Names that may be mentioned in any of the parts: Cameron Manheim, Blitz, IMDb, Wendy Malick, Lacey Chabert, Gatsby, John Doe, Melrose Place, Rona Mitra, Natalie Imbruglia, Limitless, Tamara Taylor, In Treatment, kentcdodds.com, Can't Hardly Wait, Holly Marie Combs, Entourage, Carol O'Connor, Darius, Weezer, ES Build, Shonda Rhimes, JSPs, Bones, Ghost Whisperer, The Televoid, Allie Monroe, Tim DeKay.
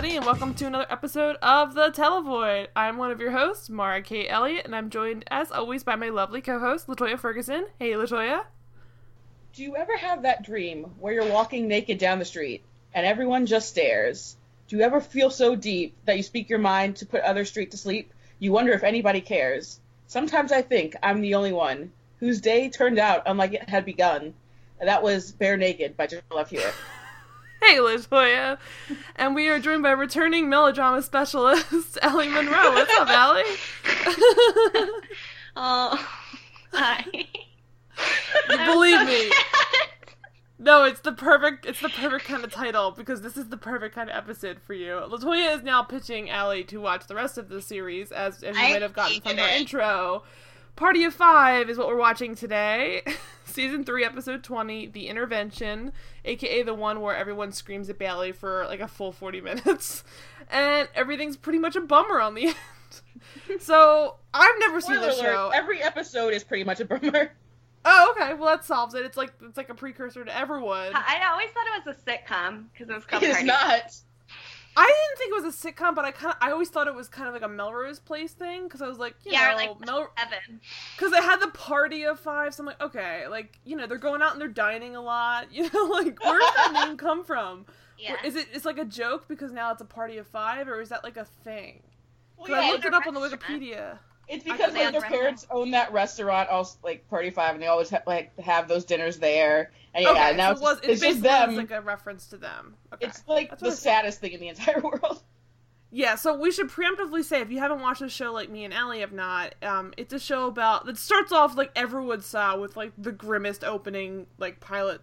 everybody, and welcome to another episode of The Televoid. I'm one of your hosts, Mara K. Elliot, and I'm joined, as always, by my lovely co-host, Latoya Ferguson. Hey, Latoya. Do you ever have that dream where you're walking naked down the street, and everyone just stares? Do you ever feel so deep that you speak your mind to put others to sleep? You wonder if anybody cares. Sometimes I think I'm the only one whose day turned out unlike it had begun. And that was Bare Naked by Jennifer Love Hewitt. Hey, Latoya. And we are joined by returning melodrama specialist, Allie Monroe. What's up, Allie? Hi. Believe me. No, it's the perfect kind of title, because this is the perfect kind of episode for you. Latoya is now pitching Allie to watch the rest of the series, as you might have gotten from our intro. Party of Five is what we're watching today. Season 3, episode 20, The Intervention, aka the one where everyone screams at Bailey for like a full 40 minutes. And everything's pretty much a bummer on the end. So, I've never seen this show. Every episode is pretty much a bummer. Oh, okay. Well, that solves it. It's like a precursor to Everwood. I always thought it was a sitcom, because it was called Party. It's not. I didn't think it was a sitcom, but I always thought it was kind of like a Melrose Place thing, because I was like, Evan. Because they had the Party of Five, so I'm like, okay, like, you know, they're going out and they're dining a lot, you know, like, where did that name come from? Yeah. Or is it, it's like a joke because now it's a Party of Five, or is that like a thing? Because I looked it up on the Wikipedia. It's because like their parents own that restaurant, also like Party Five, and they always have those dinners there. And yeah, okay, now it's just them. It's like a reference to them. Okay. It's like that's the saddest thing in the entire world. Yeah, so we should preemptively say, if you haven't watched a show like me and Allie have not, it's a show that starts off like Everwood style with like the grimmest opening like pilot,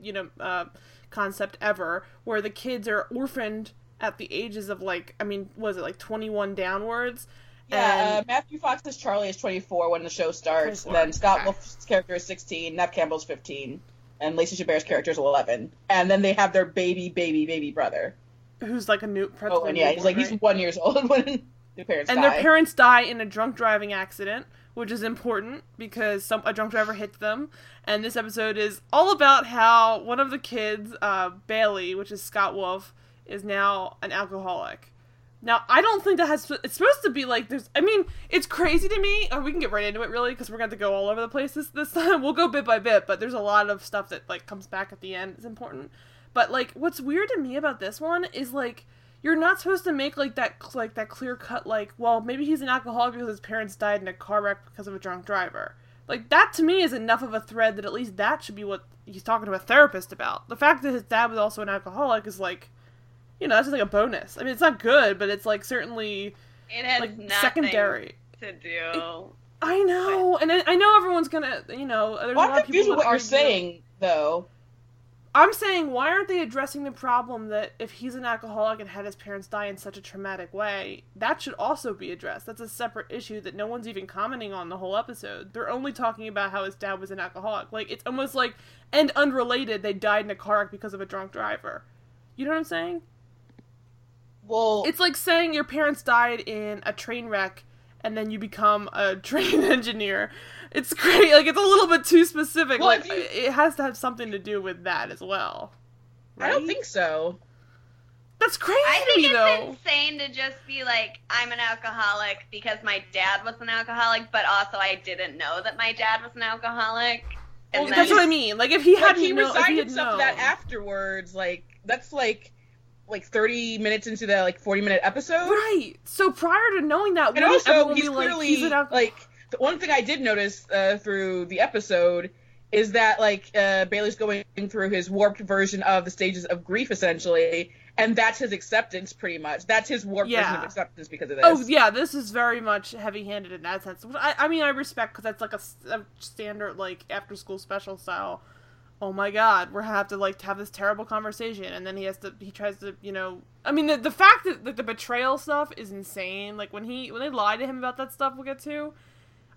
you know, concept ever, where the kids are orphaned at the ages of like 21 downwards. Yeah, Matthew Fox's Charlie is 24 when the show starts, and then Scott Wolf's character is 16, Neve Campbell's 15, and Lacey Chabert's character is 11. And then they have their baby brother. Who's like a practically newborn, yeah, he's like, right? He's 1 year old when the parents die. And their parents die in a drunk driving accident, which is important because a drunk driver hit them. And this episode is all about how one of the kids, Bailey, which is Scott Wolf, is now an alcoholic. Now, I don't think it's supposed to be like there's, I mean, it's crazy to me, or we can get right into it really, because we're going to have to go all over the place this time. We'll go bit by bit, but there's a lot of stuff that like comes back at the end. It's important. But like, what's weird to me about this one is like, you're not supposed to make like that clear cut, like, well, maybe he's an alcoholic because his parents died in a car wreck because of a drunk driver. Like, that to me is enough of a thread that at least that should be what he's talking to a therapist about. The fact that his dad was also an alcoholic is like, you know, that's just like a bonus. I mean, it's not good, but it's like certainly it has like nothing secondary to do. I know, and I know everyone's gonna, you know, there's a lot of people that what argue. You're saying, though. I'm saying, why aren't they addressing the problem that if he's an alcoholic and had his parents die in such a traumatic way, that should also be addressed? That's a separate issue that no one's even commenting on the whole episode. They're only talking about how his dad was an alcoholic. Like, it's almost like, and unrelated, they died in a car wreck because of a drunk driver. You know what I'm saying? Well, it's like saying your parents died in a train wreck and then you become a train engineer. It's great. Like, it's a little bit too specific. Well, like, it has to have something to do with that as well. Right? I don't think so. That's crazy, though. It's insane to just be like, I'm an alcoholic because my dad was an alcoholic, but also I didn't know that my dad was an alcoholic. And well, that's what I mean. Like, if he hadn't known... He resigned himself to that afterwards. Like, that's like 30 minutes into the 40 minute episode, right? So prior to knowing that, and also he's clearly like the one thing I did notice through the episode is that Bailey's going through his warped version of the stages of grief, essentially, and that's his acceptance, pretty much. That's his warped version of acceptance because of this. Oh yeah, this is very much heavy handed in that sense. I mean, I respect, because that's like a standard like after school special style. Oh my God, we're have to have this terrible conversation, and then he tries to, you know, I mean, the fact that the betrayal stuff is insane. Like when they lied to him about that stuff, we'll get to.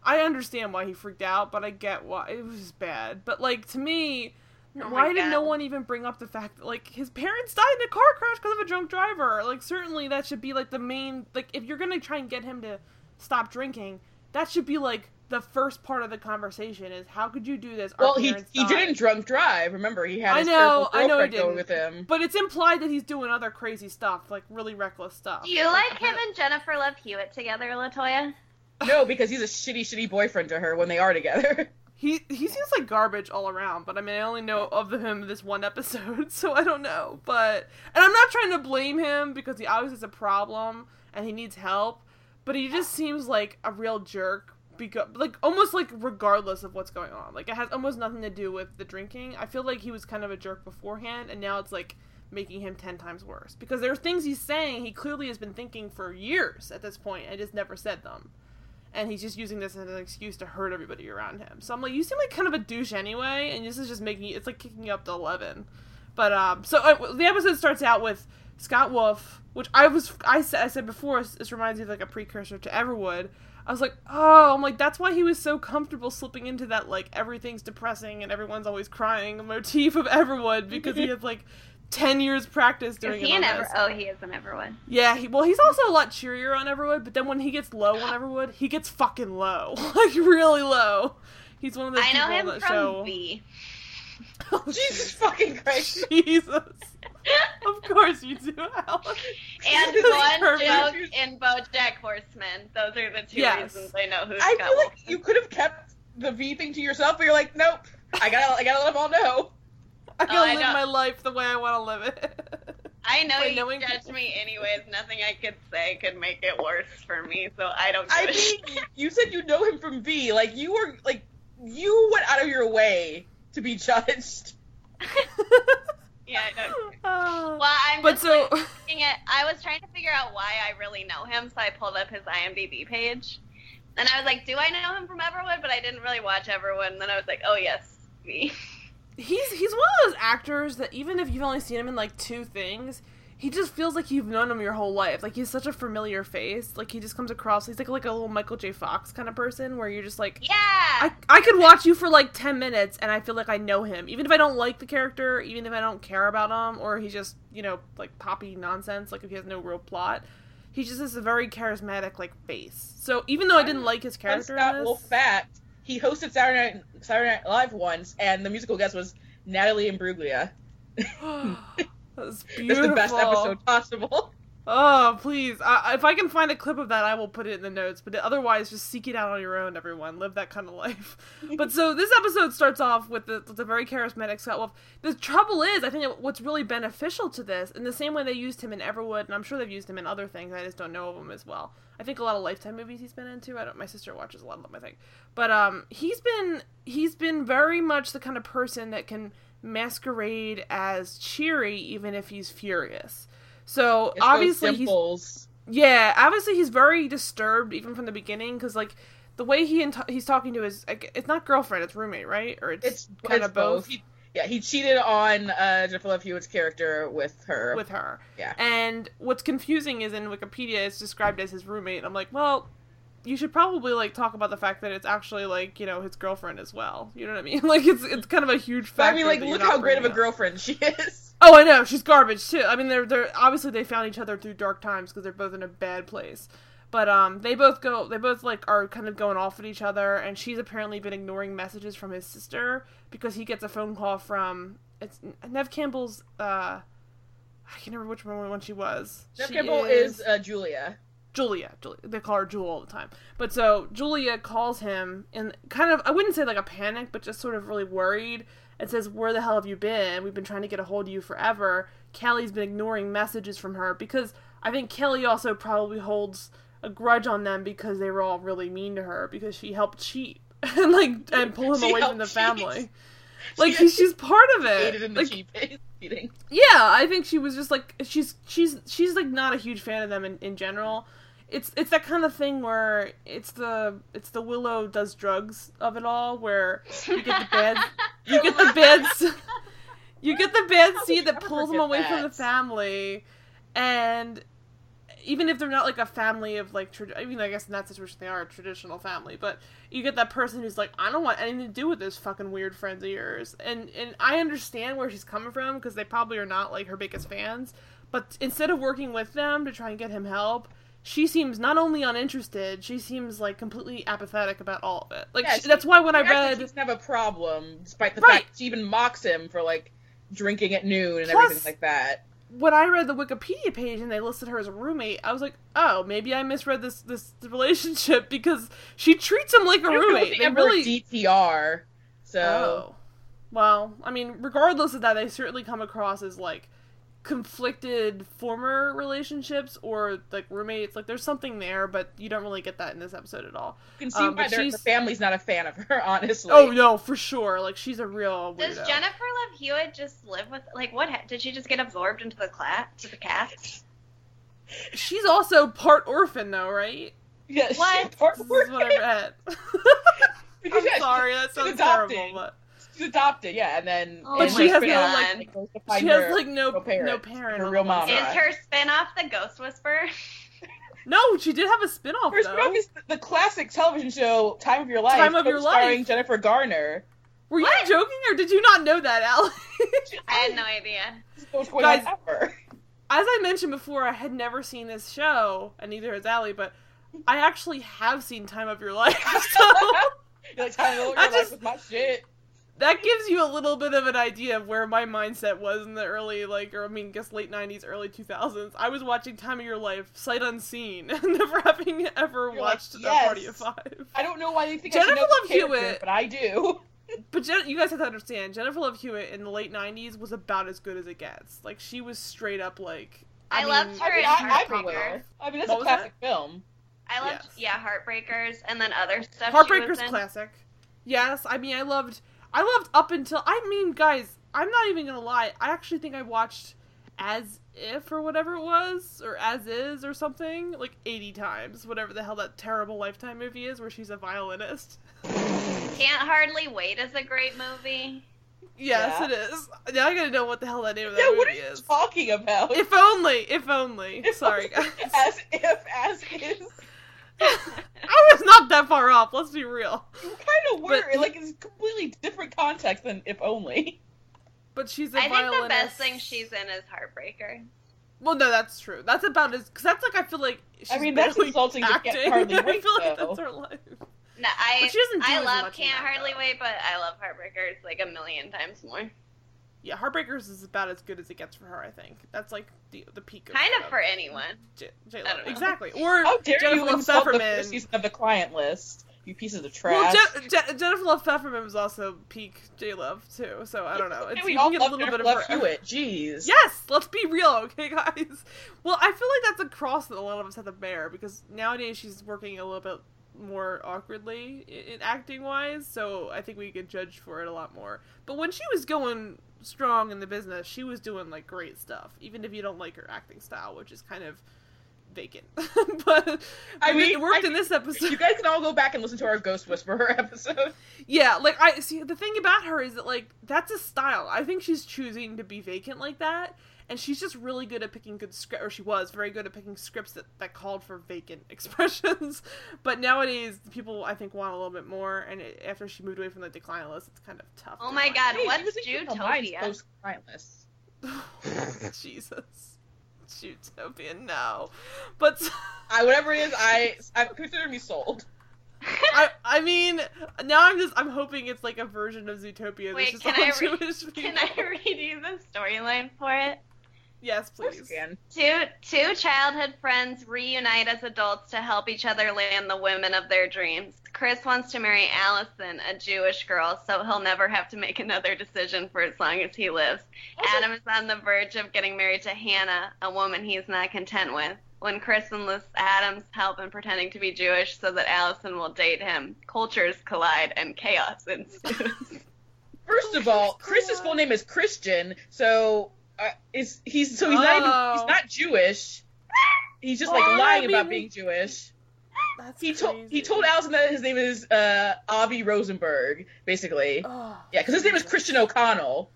I understand why he freaked out, but I get why it was bad. But like, to me, why did no one even bring up the fact that like his parents died in a car crash because of a drunk driver? Like, certainly that should be like the main, like, if you're gonna try and get him to stop drinking, that should be like the first part of the conversation is, how could you do this? Our well, he didn't drunk drive. Remember, he had his girlfriend going with him. But it's implied that he's doing other crazy stuff, like really reckless stuff. Do you like him and Jennifer Love Hewitt together, Latoya? No, because he's a shitty boyfriend to her when they are together. He seems like garbage all around, but I mean, I only know of him this one episode, so I don't know. But, and I'm not trying to blame him, because he obviously has a problem, and he needs help, but he just seems like a real jerk. Because, like, almost, like, regardless of what's going on. Like, it has almost nothing to do with the drinking. I feel like he was kind of a jerk beforehand, and now it's, like, making him 10 times worse. Because there are things he's saying he clearly has been thinking for years at this point, and just never said them. And he's just using this as an excuse to hurt everybody around him. So I'm like, you seem like kind of a douche anyway, and this is just making, it's like kicking up to 11. But, so the episode starts out with Scott Wolf, which I said before, this reminds me of, like, a precursor to Everwood. I was like, oh, I'm like, that's why he was so comfortable slipping into that, like, everything's depressing and everyone's always crying motif of Everwood, because he had, like, 10 years practice doing it on this. Oh, he is on Everwood. Yeah, he's also a lot cheerier on Everwood, but then when he gets low on Everwood, he gets fucking low. Like, really low. He's one of those people on that show. I know him from V. Oh, Jesus fucking Christ. Jesus. Of course you do, Alice. And one joke in BoJack Horseman. Those are the two reasons I know who's Scott Wolf. Like, you could have kept the V thing to yourself, but you're like, nope. I gotta let them all know. I gotta live my life the way I want to live it. I know you judge me anyways. Nothing I could say could make it worse for me, so I don't give a shit. I mean, you said you know him from V. Like, you were, like, you went out of your way to be judged. Yeah, I don't. I was trying to figure out why I really know him, so I pulled up his IMDb page, and I was like, do I know him from Everwood? But I didn't really watch Everwood, and then I was like, oh yes, me. He's one of those actors that even if you've only seen him in, like, 2 things, he just feels like you've known him your whole life. Like, he's such a familiar face. Like, he just comes across, he's like a little Michael J. Fox kind of person where you're just like, yeah, I could watch you for, like, 10 minutes and I feel like I know him. Even if I don't like the character, even if I don't care about him, or he's just, you know, like, poppy nonsense, like, if he has no real plot. He just has a very charismatic, like, face. So even though I didn't like his character in this... Well, fact, he hosted Saturday Night Live once, and the musical guest was Natalie Imbruglia. That's beautiful. That's the best episode possible. Oh, please. If I can find a clip of that, I will put it in the notes. But otherwise, just seek it out on your own, everyone. Live that kind of life. But so this episode starts off with the very charismatic Scott Wolf. The trouble is, I think what's really beneficial to this, in the same way they used him in Everwood, and I'm sure they've used him in other things, I just don't know of him as well. I think a lot of Lifetime movies he's been into. My sister watches a lot of them, I think. But he's been very much the kind of person that can masquerade as cheery even if he's furious. So it's obviously he's very disturbed even from the beginning, because, like, the way he's talking to his, like, it's not girlfriend, it's roommate, right? Or it's kind of both. He cheated on Jennifer Love Hewitt's character with her. Yeah. And what's confusing is in Wikipedia it's described as his roommate. I'm like, well, you should probably, like, talk about the fact that it's actually, like, you know, his girlfriend as well. You know what I mean? Like, it's kind of a huge factor. I mean, like, look how great of a girlfriend she is. Oh, I know. She's garbage, too. I mean, they're obviously they found each other through dark times because they're both in a bad place. But, they both are kind of going off at each other, and she's apparently been ignoring messages from his sister because he gets a phone call from, it's Neve Campbell's, I can't remember which one she was. Neve Campbell is Julia. They call her Jewel all the time. But so Julia calls him in kind of, I wouldn't say like a panic, but just sort of really worried, and says, where the hell have you been? We've been trying to get a hold of you forever. Kelly's been ignoring messages from her, because I think Kelly also probably holds a grudge on them because they were all really mean to her because she helped cheat and pull him away from the family. Like, she's part of it. Aided in the cheating. Yeah, I think she was just like, she's like not a huge fan of them in general. It's that kind of thing where it's the Willow does drugs of it all, where you get the bad seed that pulls them away from the family, and even if they're not like a family of like, I mean, I guess in that situation they are a traditional family, but you get that person who's like, I don't want anything to do with those fucking weird friends of yours, and I understand where she's coming from because they probably are not like her biggest fans, but instead of working with them to try and get him help, she seems not only uninterested, she seems, like, completely apathetic about all of it. Like, yeah, that's why when I read... She doesn't have a problem, despite the fact that she even mocks him for, like, drinking at noon and everything like that. When I read the Wikipedia page and they listed her as a roommate, I was like, oh, maybe I misread this relationship, because she treats him like a roommate. They really DTR, so... Oh. Well, I mean, regardless of that, they certainly come across as, like, conflicted former relationships or like roommates. Like, there's something there, but you don't really get that in this episode at all. You can see why the family's not a fan of her, honestly. Oh no, for sure. Like, she's a real weirdo. Does Jennifer Love Hewitt just live with, like, what did she just get absorbed into the cast? She's also part orphan though, right? Yes, what? Part orphan. This is what I read. I'm sorry, that sounds terrible, but. She's adopted, yeah, and then... Oh, but she has no parent. Her real mom. Is her spin-off the Ghost Whisperer? No, she did have a spin-off, though. Her spin-off is the classic television show, Time of Your Life. Time of Your Life. Starring Jennifer Garner. Were you joking, or did you not know that, Allie? I had no idea. Guys, as I mentioned before, I had never seen this show, and neither has Allie, but I actually have seen Time of Your Life, so... You're like, Time of Your Life with my shit. That gives you a little bit of an idea of where my mindset was in the early, like, or I mean, guess late 90s, early 2000s. I was watching Time of Your Life, sight unseen, never having ever watched a Party of Five. I don't know why they think Jennifer I should know Love Hewitt, but I do. But you guys have to understand, Jennifer Love Hewitt in the late 90s was about as good as it gets. Like, she was straight up, like... I mean, that's a classic film. I loved, Heartbreakers, and then other stuff. Heartbreakers, classic. Yes, I mean, I loved up until... I mean, guys, I'm not even gonna lie. I actually think I watched As If or whatever it was, or As Is or something, like 80 times, whatever the hell that terrible Lifetime movie is where she's a violinist. Can't Hardly Wait is a great movie. Yes, it is. Now I gotta know what the hell that name of that movie is. Yeah, what are you talking about? If Only. Sorry, guys. As If, As Is. I was not that far off, let's be real. You kind of were, like, it's a completely different context than If Only. But she's a violinist. I think the best thing she's in is Heartbreaker. Well, no, that's true. That's about as, because that's like, I feel like she's that's insulting acting. To Can't Hardly Wait, I feel like that's her life. No, I love Can't Hardly Wait, but I love Heartbreakers like a million times more. Yeah, Heartbreakers is about as good as it gets for her, I think. That's, like, the peak of... Kind of for anyone. I don't know. Exactly. Or how dare Jennifer you Love insult Pfefferman. The first season of The Client List, you pieces of trash. Well, Jennifer Love Pfefferman was also peak J-Love, too, so I don't know. It's, we all get a little Jennifer bit of Love Hewitt, jeez. Yes! Let's be real, okay, guys? Well, I feel like that's a cross that a lot of us have to bear, because nowadays she's working a little bit more awkwardly in acting-wise, so I think we get judged for it a lot more. But when she was going... strong in the business, she was doing, like, great stuff, even if you don't like her acting style, which is kind of vacant. But I mean, it worked in this episode. You guys can all go back and listen to our Ghost Whisperer episode. Yeah, like, I see, the thing about her is that, like, that's a style. I think she's choosing to be vacant like that, and she's just really good at picking good scripts, or she was very good at picking scripts that called for vacant expressions. But nowadays, people, I think, want a little bit more, and after she moved away from, like, the client list, it's kind of tough. Oh my god, what's Zootopia? Client list. Jesus. Zootopia, no. But... whatever it is, I consider me sold. I mean, now I'm hoping it's, like, a version of Zootopia. Wait, just can I read you the storyline for it? Yes, please. Two childhood friends reunite as adults to help each other land the women of their dreams. Chris wants to marry Allison, a Jewish girl, so he'll never have to make another decision for as long as he lives. Adam is on the verge of getting married to Hannah, a woman he's not content with. When Chris enlists Adam's help in pretending to be Jewish so that Allison will date him, cultures collide and chaos ensues. First of all, Chris's full name is Christian, so... he's not Jewish. He's just lying about being Jewish. That's he told Allison that his name is Avi Rosenberg, basically. Oh, yeah, because his name is Christian O'Connell.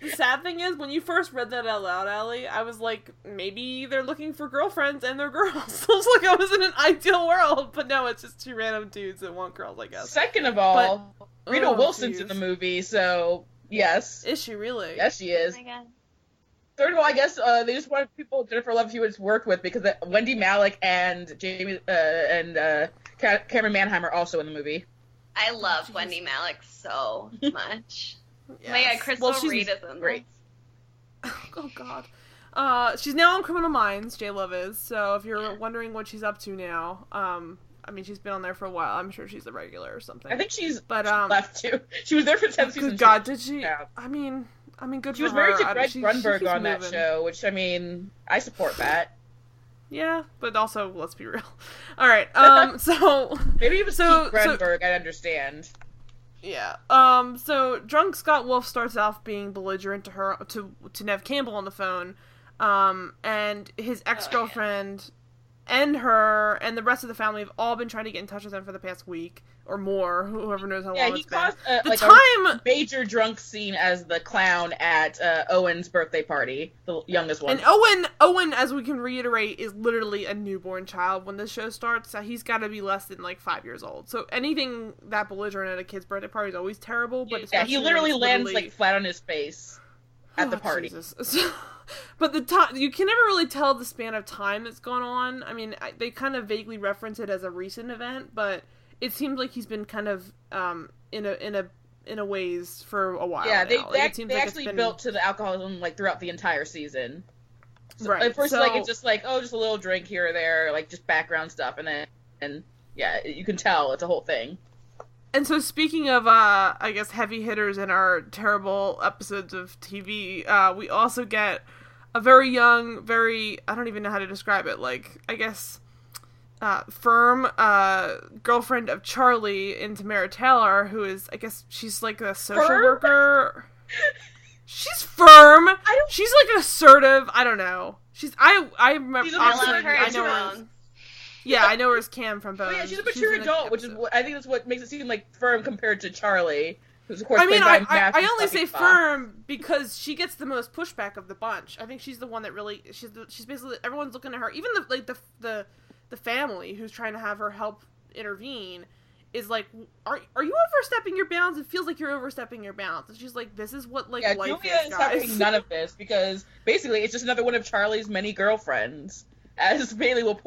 The sad thing is, when you first read that out loud, Allie, I was like, maybe they're looking for girlfriends and they're girls. I was like, I was in an ideal world, but no, it's just two random dudes that want girls, I guess. Second of all, Rita Wilson's in the movie, so yes. Is she really? Yes, she is. Oh my God. Third of all, I guess they just wanted people Jennifer Love Hewitt's worked with, because Wendy Malick and Cameron Manheim are also in the movie. I love Wendy Malick so much. Yes. My God, Crystal Reed is in great. Oh, God. She's now on Criminal Minds, J. Love is, so if you're wondering what she's up to now, I mean, she's been on there for a while. I'm sure she's a regular or something. I think she's left, too. She was there for 10 seasons. God, did she? Yeah. I mean, good for her. She was married to Greg Grunberg on that show, which, I mean, I support that. Yeah, but also, let's be real. All right, so... Maybe it was Pete Grunberg, I understand. Yeah. So, drunk Scott Wolf starts off being belligerent to Neve Campbell on the phone, and his ex-girlfriend... Oh, yeah. And her and the rest of the family have all been trying to get in touch with him for the past week or more. Whoever knows how long it's been. Yeah, he caused a major drunk scene as the clown at Owen's birthday party, the youngest one. And Owen, as we can reiterate, is literally a newborn child when this show starts. So he's got to be less than 5 years old. So anything that belligerent at a kid's birthday party is always terrible. But yeah, he lands flat on his face at the party. Jesus. But the time, you can never really tell the span of time that's gone on. I mean, they kind of vaguely reference it as a recent event, but it seems like he's been kind of in a ways for a while. Yeah, now. They built to the alcoholism throughout the entire season. So, right. At first, it's just a little drink here or there, just background stuff, and then you can tell it's a whole thing. And so, speaking of, I guess, heavy hitters in our terrible episodes of TV, we also get a very young, I don't even know how to describe it, firm girlfriend of Charlie in Tamara Taylor, who is, I guess, she's a social worker. She's firm! She's assertive, I don't know. I remember... I know her. Yeah, I know her as Cam from Bones. Oh, yeah, she's a mature adult, which is, I think that's what makes it seem firm compared to Charlie, who's of course played by Matthew Fox. I only say firm because she gets the most pushback of the bunch. I think she's the one that really, she's basically, everyone's looking at her, even the family who's trying to have her help intervene is are you overstepping your bounds? It feels like you're overstepping your bounds. And she's this is what life is, guys. Yeah, Julia is having none of this because basically it's just another one of Charlie's many girlfriends, as Bailey will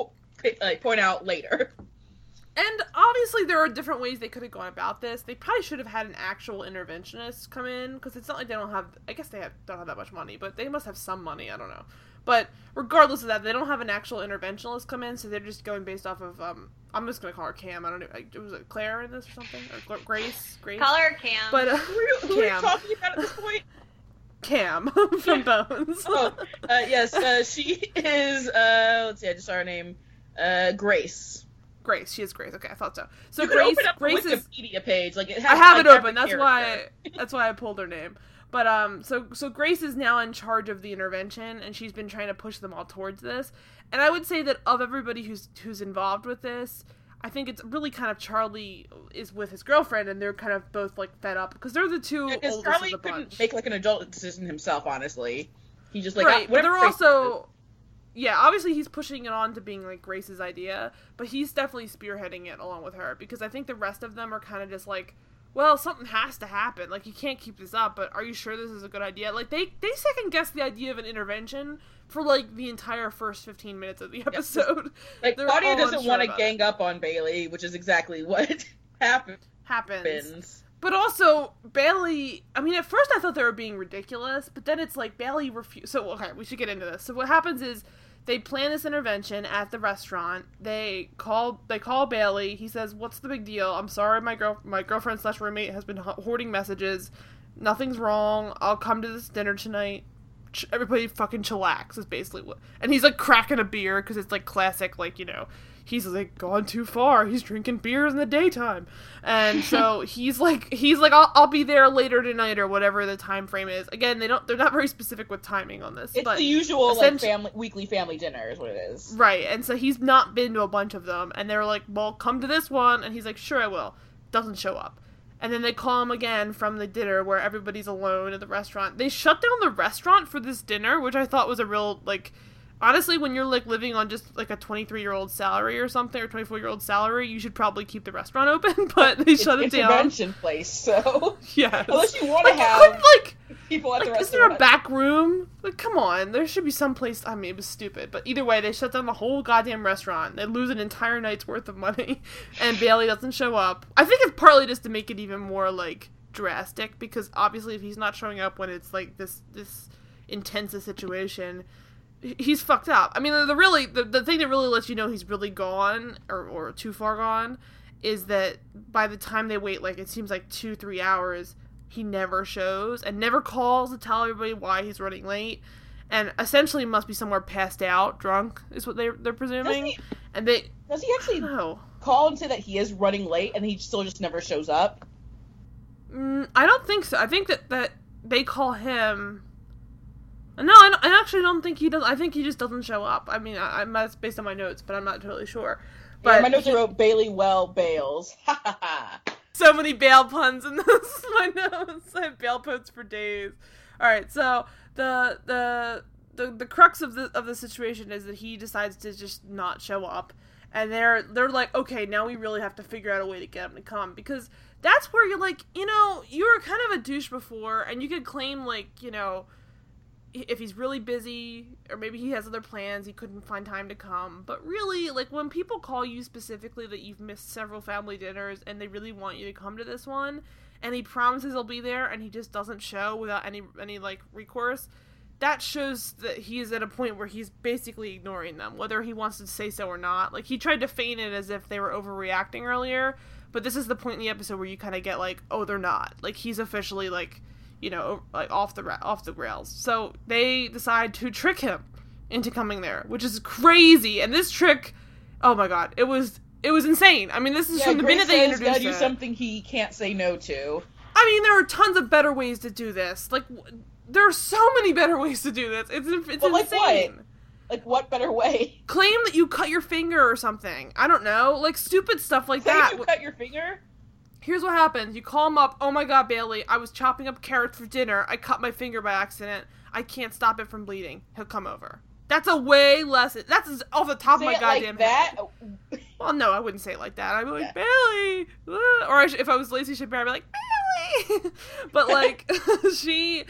point out later. And obviously there are different ways they could have gone about this. They probably should have had an actual interventionist come in, because it's not like they don't have, I guess don't have that much money, but they must have some money, I don't know. But regardless of that, they don't have an actual interventionist come in, so they're just going based off of, I'm just going to call her Cam, I don't know, was it Claire in this or something? Or Grace? Call her Cam. But, who are you talking about at this point? Cam from Bones. Yes, she is, let's see, I just saw her name. Grace. She is Grace. Okay, I thought so. So you can open up Grace Wikipedia page. It has, I have it open. That's why I pulled her name. But so Grace is now in charge of the intervention, and she's been trying to push them all towards this. And I would say that of everybody who's involved with this, I think it's really kind of Charlie is with his girlfriend, and they're kind of both fed up because they're the two oldest Charlie of the bunch. Charlie couldn't make an adult decision himself. Honestly, he just right. But they're also. Yeah, obviously he's pushing it on to being, Grace's idea, but he's definitely spearheading it along with her, because I think the rest of them are kind of just well, something has to happen. You can't keep this up, but are you sure this is a good idea? They second-guess the idea of an intervention for, the entire first 15 minutes of the episode. Claudia doesn't want to gang up on Bailey, which is exactly what happens. But also, Bailey, I mean, at first I thought they were being ridiculous, but then it's Bailey refused. So, okay, we should get into this. So what happens is they plan this intervention at the restaurant. They call Bailey. He says, "What's the big deal? I'm sorry, my girlfriend / roommate has been hoarding messages. Nothing's wrong. I'll come to this dinner tonight. Everybody fucking chillax," is basically what. And he's cracking a beer because it's classic, He's gone too far. He's drinking beers in the daytime. And so he's like, I'll be there later tonight or whatever the time frame is. Again, they're not very specific with timing on this. It's but the usual weekly family dinner is what it is. Right. And so he's not been to a bunch of them, and they're like, "Well, come to this one." And he's like, "Sure, I will." Doesn't show up. And then they call him again from the dinner where everybody's alone at the restaurant. They shut down the restaurant for this dinner, which I thought was a real honestly, when you're, living on just, a 23-year-old salary or something, or 24-year-old salary, you should probably keep the restaurant open, but they shut it down. It's an intervention place, so... Yes. Unless you want to have... people at the restaurant. Is there a back room? Like, come on. There should be some place. I mean, it was stupid. But either way, they shut down the whole goddamn restaurant. They lose an entire night's worth of money. And Bailey doesn't show up. I think it's partly just to make it even more, like, drastic. Because, obviously, if he's not showing up when it's, like, this intense a situation, he's fucked up. I mean, the thing that really lets you know he's really gone, or too far gone, is that by the time they wait, like, it seems like 2-3 hours, he never shows and never calls to tell everybody why he's running late, and essentially must be somewhere passed out, drunk, is what they're presuming. Does he actually call and say that he is running late and he still just never shows up? I don't think so. I think that they call him. No, I actually don't think he does. I think he just doesn't show up. I mean, that's based on my notes, but I'm not totally sure. But yeah, my notes wrote Bailey well bails. Ha ha ha. So many bail puns in this. My notes. I have bail puns for days. All right, so the crux of the situation is that he decides to just not show up, and they're like, okay, now we really have to figure out a way to get him to come, because that's where you're like, you were kind of a douche before, and you could claim, like, if he's really busy, or maybe he has other plans, he couldn't find time to come. But really, like, when people call you specifically that you've missed several family dinners and they really want you to come to this one, and he promises he'll be there and he just doesn't show without any like, recourse, that shows that he is at a point where he's basically ignoring them, whether he wants to say so or not. Like, he tried to feign it as if they were overreacting earlier, but this is the point in the episode where you kind of get, like, oh, they're not. Like, he's officially, like, like, off the rails. So they decide to trick him into coming there, which is crazy. And this trick, oh my god, it was insane. I mean, this is from the minute they introduced it. He's gotta do something he can't say no to. I mean, there are tons of better ways to do this. Like, there are so many better ways to do this. It's insane. Like what? Like, what better way? Claim that you cut your finger or something. I don't know. Like, stupid stuff like that. Claim you cut your finger? Here's what happens. You call him up. Oh my god, Bailey, I was chopping up carrots for dinner. I cut my finger by accident. I can't stop it from bleeding. He'll come over. That's a way less... That's off the top of my goddamn head. Well, no, I wouldn't say it like that. I'd be like, Bailey! Or if I was Lacey Chabert, I'd be like, Bailey! But, like, she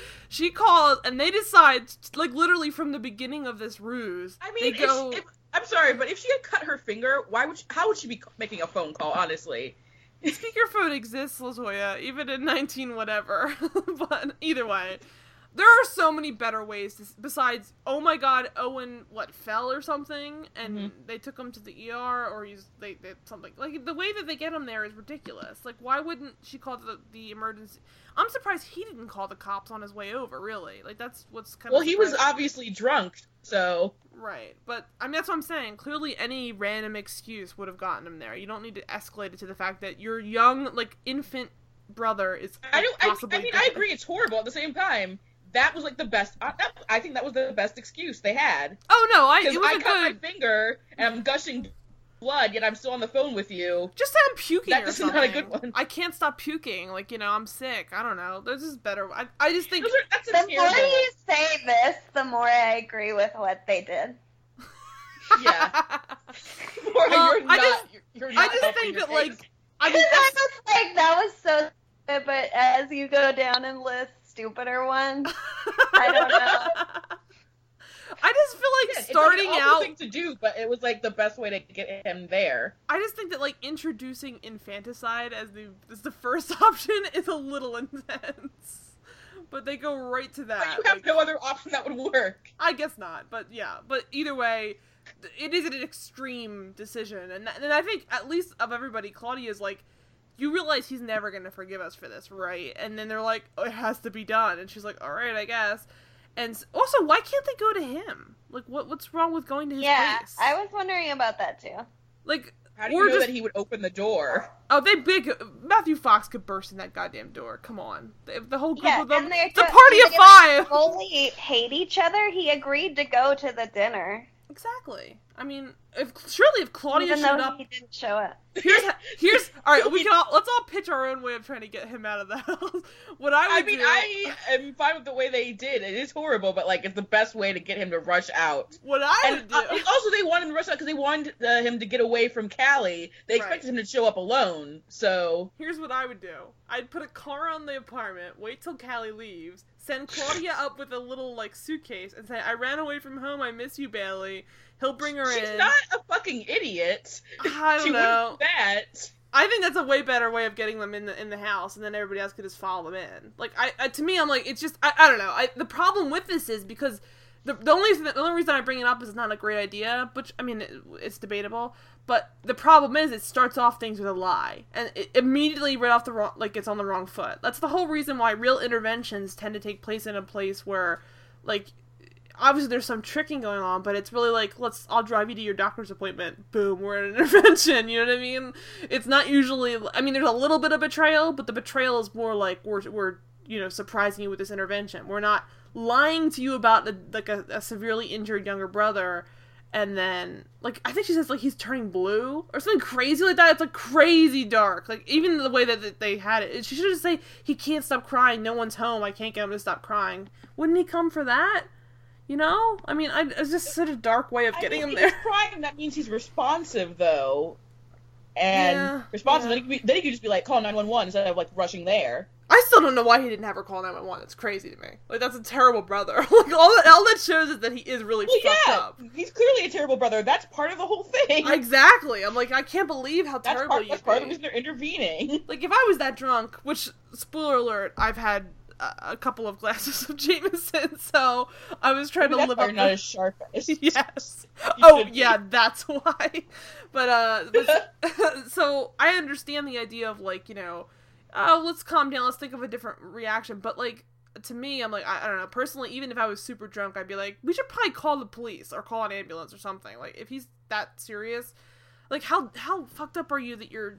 calls, and they decide, like, literally from the beginning of this ruse, I mean, they go... I'm sorry, but if she had cut her finger, how would she be making a phone call, honestly? Speakerphone exists, Latoya, even in 19-whatever, but either way, there are so many better ways to, besides, oh my god, Owen, fell or something, and they took him to the ER, or they something, like, the way that they get him there is ridiculous. Like, why wouldn't she call the emergency? I'm surprised he didn't call the cops on his way over, really. Like, that's what's kind of... Well, he was obviously drunk, so... Right, but, I mean, that's what I'm saying. Clearly, any random excuse would have gotten him there. You don't need to escalate it to the fact that your young, like, infant brother is possibly... I agree, it's horrible at the same time. That was, like, the best... I think that was the best excuse they had. Oh, no, it was a good... Because I cut my finger, and I'm gushing... blood, yet I'm still on the phone with you. Just say I'm puking or something. That's not a good one. I can't stop puking. Like, I'm sick. I don't know. This is better. I just think... The more you say this, the more I agree with what they did. Yeah. That was so stupid, but as you go down and list stupider ones, I don't know. I just feel like starting out... It's an awful thing to do, but it was, like, the best way to get him there. I just think that, like, introducing infanticide as the first option is a little intense. But they go right to that. But you have no other option that would work. I guess not, but yeah. But either way, it is an extreme decision. And I think, at least of everybody, Claudia's like, you realize he's never going to forgive us for this, right? And then they're like, oh, it has to be done. And she's like, all right, I guess. And also, why can't they go to him? Like, what's wrong with going to his place? Yeah, I was wondering about that, too. Like, how do you know that he would open the door? Oh, Matthew Fox could burst in that goddamn door. Come on. The whole group of them. It's a party of five! Fully hate each other? He agreed to go to the dinner. Exactly. I mean, surely if Claudia showed up... he didn't show up. Here's all right, let's all pitch our own way of trying to get him out of the house. I am fine with the way they did. It is horrible, but, like, it's the best way to get him to rush out. Also, they wanted him to rush out because they wanted him to get away from Callie. They expected him to show up alone, so... Here's what I would do. I'd put a car on the apartment, wait till Callie leaves, Send Claudia up with a little, like, suitcase and say, I ran away from home, I miss you, Bailey. He'll bring her in. She's not a fucking idiot. I don't know. That. I think that's a way better way of getting them in the house, and then everybody else could just follow them in. Like, I don't know, the problem with this is because the only reason I bring it up is it's not a great idea, which, I mean, it's debatable, but the problem is it starts off things with a lie, and it immediately right off the wrong, like, it's on the wrong foot. That's the whole reason why real interventions tend to take place in a place where, like, obviously there's some tricking going on, but it's really like, I'll drive you to your doctor's appointment. Boom, we're at an intervention, you know what I mean? It's not usually, I mean, there's a little bit of betrayal, but the betrayal is more like, we're you know, surprising you with this intervention. We're not lying to you about, a severely injured younger brother, and then, like, I think she says, like, he's turning blue, or something crazy like that. It's, like, crazy dark. Like, even the way that they had it, she should just say, he can't stop crying, no one's home, I can't get him to stop crying. Wouldn't he come for that? You know? I mean, it's just such a dark way of getting him there. If he's crying, that means he's responsive, though. And responsive, yeah. Then he could just be like, call 911 instead of, like, rushing there. I still don't know why he didn't have her call 911. That's crazy to me. Like, that's a terrible brother. Like, all that shows is that he is really fucked up. He's clearly a terrible brother. That's part of the whole thing. Exactly. I'm like, I can't believe how terrible you are. That's part of the reason they're intervening. Like, if I was that drunk, which, spoiler alert, I've had a couple of glasses of Jameson, so I was trying to live up. You're not as sharp as. Yes. Oh, yeah, that's why. But so I understand the idea of, like, you know, let's calm down, let's think of a different reaction, but, like, to me, I'm like, I don't know, personally, even if I was super drunk, I'd be like, we should probably call the police, or call an ambulance, or something, like, if he's that serious, like, how fucked up are you that you're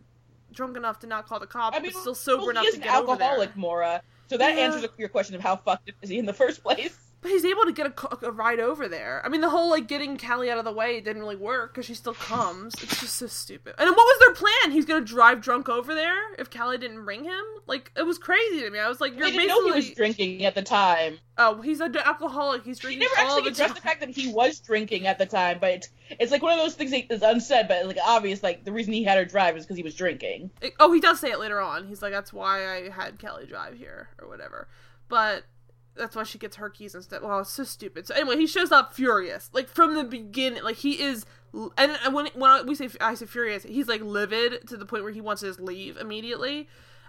drunk enough to not call the cops, but still sober enough to get over there? He's an alcoholic, Maura, so that answers your question of how fucked up is he in the first place. But he's able to get a ride over there. I mean, the whole, like, getting Callie out of the way didn't really work, because she still comes. It's just so stupid. And what was their plan? He's gonna drive drunk over there if Callie didn't ring him? Like, it was crazy to me. I was like, you're basically... I didn't know he was drinking at the time. Oh, he's an alcoholic. He's drinking all the time. She never actually addressed the fact that he was drinking at the time, but it's like one of those things that is unsaid, but, like, obvious, like, the reason he had her drive is because he was drinking. He does say it later on. He's like, that's why I had Callie drive here, or whatever. But... that's why she gets her keys instead. Well, it's so stupid. So anyway, he shows up furious, like, from the beginning. Like, he is, and when I say furious, he's, like, livid to the point where he wants to just leave immediately,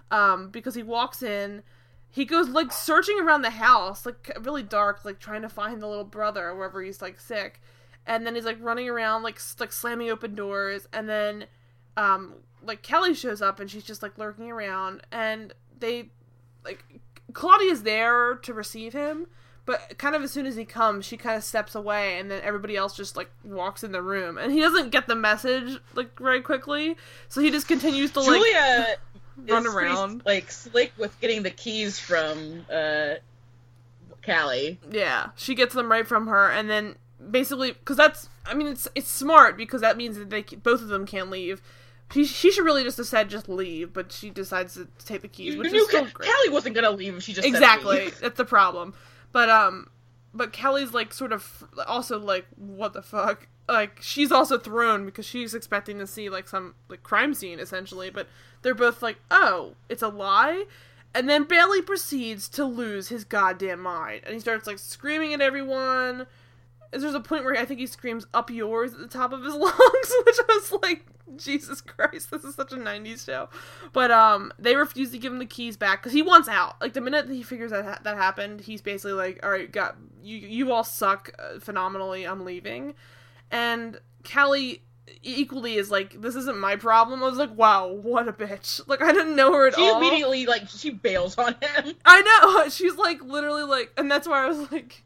because he walks in, he goes, like, searching around the house, like, really dark, like, trying to find the little brother wherever he's, like, sick, and then he's, like, running around, like slamming open doors, and then, like, Kelly shows up and she's just, like, lurking around, and they, like. Claudia's there to receive him, but kind of as soon as he comes, she kind of steps away, and then everybody else just, like, walks in the room, and he doesn't get the message, like, very quickly, so he just continues to, like, Julia run around. Pretty, like, slick with getting the keys from, Callie. Yeah, she gets them right from her, and then, basically, because that's, I mean, it's smart, because that means that both of them can't leave. She should really just have said, just leave, but she decides to take the keys, which is still great. Callie wasn't gonna leave if she just said leave. Exactly, that's the problem. But Callie's, like, sort of, also, like, what the fuck? Like, she's also thrown, because she's expecting to see, like, some, like, crime scene, essentially, but they're both like, oh, it's a lie? And then Bailey proceeds to lose his goddamn mind, and he starts, like, screaming at everyone. There's a point where I think he screams "up yours" at the top of his lungs, which I was like, Jesus Christ, this is such a 90s show. But they refuse to give him the keys back, because he wants out. Like, the minute that he figures that happened, he's basically like, alright, you all suck phenomenally, I'm leaving. And Callie equally is like, this isn't my problem. I was like, wow, what a bitch. Like, I didn't know her at all. She immediately, like, she bails on him. I know! She's like, literally like, and that's why I was like,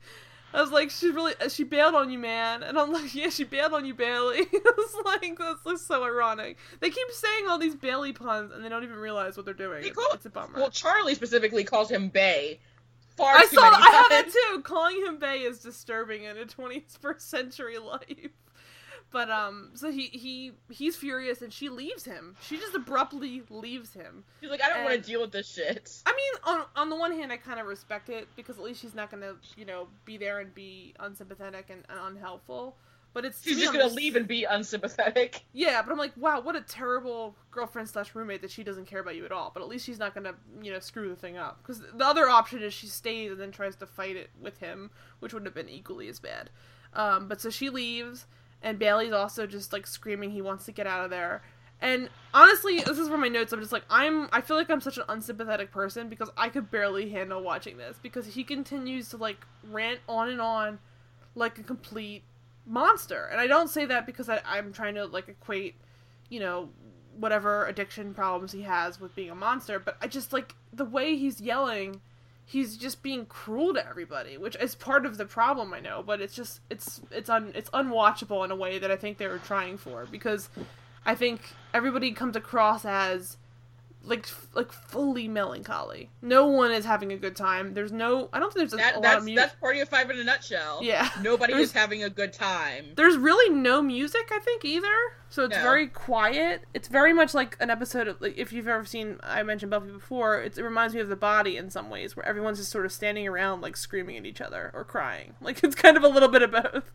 she bailed on you, man. And I'm like, yeah, she bailed on you, Bailey. I was like, that's so ironic. They keep saying all these Bailey puns, and they don't even realize what they're doing. It's a bummer. Well, Charlie specifically calls him Bay. I have that too. Calling him Bay is disturbing in a 21st century life. But, so he's furious, and she leaves him. She just abruptly leaves him. She's like, I don't want to deal with this shit. I mean, on the one hand, I kind of respect it, because at least she's not gonna, you know, be there and be unsympathetic and unhelpful. But it's she's just gonna leave and be unsympathetic. Yeah, but I'm like, wow, what a terrible girlfriend slash roommate that she doesn't care about you at all. But at least she's not gonna, you know, screw the thing up. Because the other option is she stays and then tries to fight it with him, which would have been equally as bad. But so she leaves, and Bailey's also just like screaming he wants to get out of there. And honestly, this is where my notes. I'm just like, I feel like I'm such an unsympathetic person because I could barely handle watching this because he continues to like rant on and on, like a complete monster. And I don't say that because I'm trying to like equate, you know, whatever addiction problems he has with being a monster, but I just like the way he's yelling, he's just being cruel to everybody, which is part of the problem, I know, but it's just it's unwatchable in a way that I think they were trying for, because I think everybody comes across as like fully melancholy. No one is having a good time. There's no, I don't think there's a lot of music. That's Party of Five in a nutshell. Yeah. Nobody is having a good time. There's really no music, I think, either. So it's very quiet. It's very much like an episode of, like, if you've ever seen, I mentioned Buffy before, it reminds me of The Body in some ways, where everyone's just sort of standing around, like, screaming at each other or crying. Like, it's kind of a little bit of both.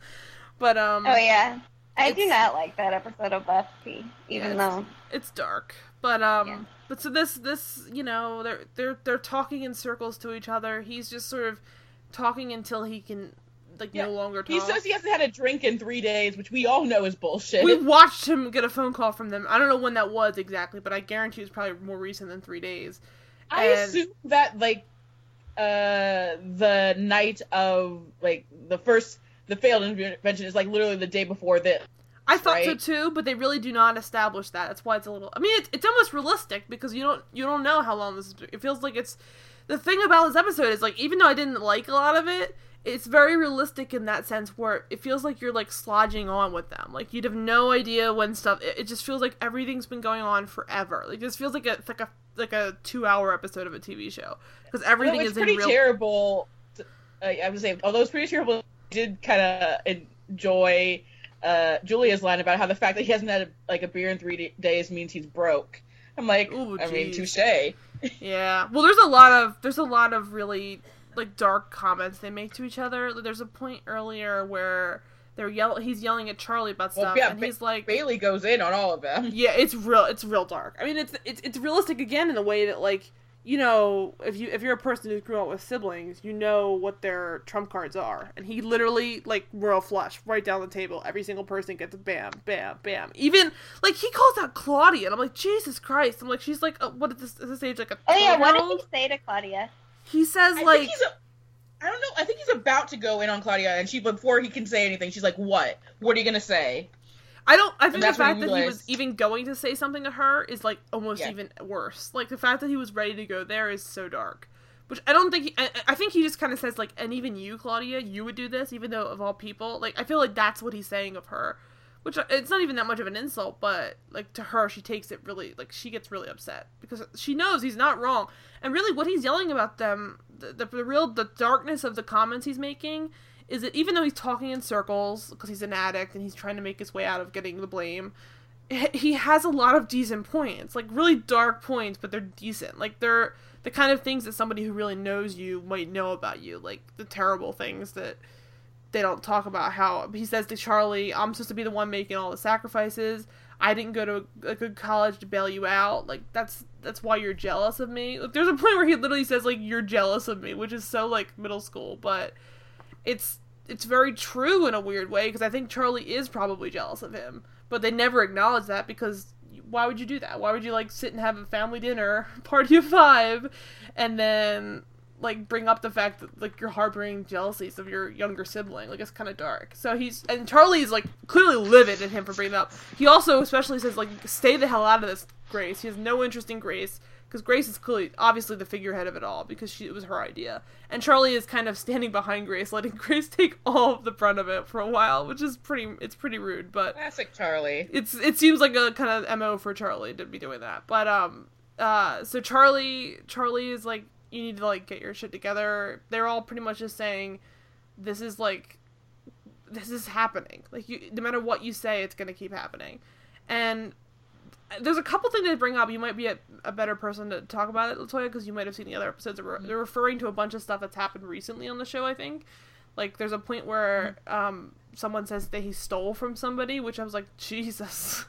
But, oh, yeah. I do not like that episode of Buffy, even though... It's dark. But, But so this, you know, they're talking in circles to each other. He's just sort of talking until he can, like, no longer talk. He says he hasn't had a drink in 3 days, which we all know is bullshit. We watched him get a phone call from them. I don't know when that was exactly, but I guarantee it was probably more recent than 3 days. And... I assume that, like, the night of, like, the failed intervention is, like, literally the day before this. I thought so too, but they really do not establish that. That's why it's a little... I mean, it's almost realistic, because you don't know how long this is... It feels like it's... The thing about this episode is, like, even though I didn't like a lot of it, it's very realistic in that sense where it feels like you're, like, slodging on with them. Like, you'd have no idea when stuff... It just feels like everything's been going on forever. Like, this feels like a 2-hour episode of a TV show. Because everything is in real... It's pretty terrible. I would say, although it's pretty terrible, I did kind of enjoy... Julia's line about how the fact that he hasn't had a beer in 3 days means he's broke. I'm like, ooh, I mean, touche. Yeah. Well, there's a lot of really like dark comments they make to each other. There's a point earlier where he's yelling at Charlie about stuff, and he's like, Bailey goes in on all of them. Yeah, it's real dark. I mean, it's realistic again in the way that, like, you know, if you're a person who grew up with siblings, you know what their trump cards are. And he literally, like, royal flush right down the table. Every single person gets a bam, bam, bam. Even, like, he calls out Claudia, and I'm like, Jesus Christ. I'm like, she's like, what is this age, like a 12-year-old? Oh, yeah, what did he say to Claudia? He says, I don't know, I think he's about to go in on Claudia, and before he can say anything, she's like, what? What are you gonna say? I think the fact that he was even going to say something to her is, like, almost even worse. Like, the fact that he was ready to go there is so dark. Which I don't think I think he just kind of says, like, and even you, Claudia, you would do this, even though of all people. Like, I feel like that's what he's saying of her. Which, it's not even that much of an insult, but, like, to her, she takes it really, like, she gets really upset. Because she knows he's not wrong. And really, what he's yelling about them, the darkness of the comments he's making... is that even though he's talking in circles, because he's an addict, and he's trying to make his way out of getting the blame, he has a lot of decent points. Like, really dark points, but they're decent. Like, they're the kind of things that somebody who really knows you might know about you. Like, the terrible things that they don't talk about. How he says to Charlie, I'm supposed to be the one making all the sacrifices. I didn't go to a good college to bail you out. Like, that's why you're jealous of me. Like, there's a point where he literally says, like, you're jealous of me, which is so, like, middle school, but... It's very true in a weird way, because I think Charlie is probably jealous of him, but they never acknowledge that, because why would you do that? Why would you, like, sit and have a family dinner, Party of 5, and then, like, bring up the fact that, like, you're harboring jealousies of your younger sibling? Like, it's kind of dark. So Charlie's, like, clearly livid at him for bringing it up. He also especially says, like, stay the hell out of this, Grace. He has no interest in Grace. Because Grace is clearly, obviously, the figurehead of it all, because it was her idea. And Charlie is kind of standing behind Grace, letting Grace take all of the brunt of it for a while, which is pretty rude, but... Classic Charlie. It seems like a kind of MO for Charlie to be doing that. But, so Charlie is like, you need to, like, get your shit together. They're all pretty much just saying, this is, like, this is happening. Like, you, no matter what you say, it's gonna keep happening. And... there's a couple things they bring up. You might be a better person to talk about it, Latoya, because you might have seen the other episodes. They're referring to a bunch of stuff that's happened recently on the show, I think, Like, there's a point where someone says that he stole from somebody, which I was like, Jesus.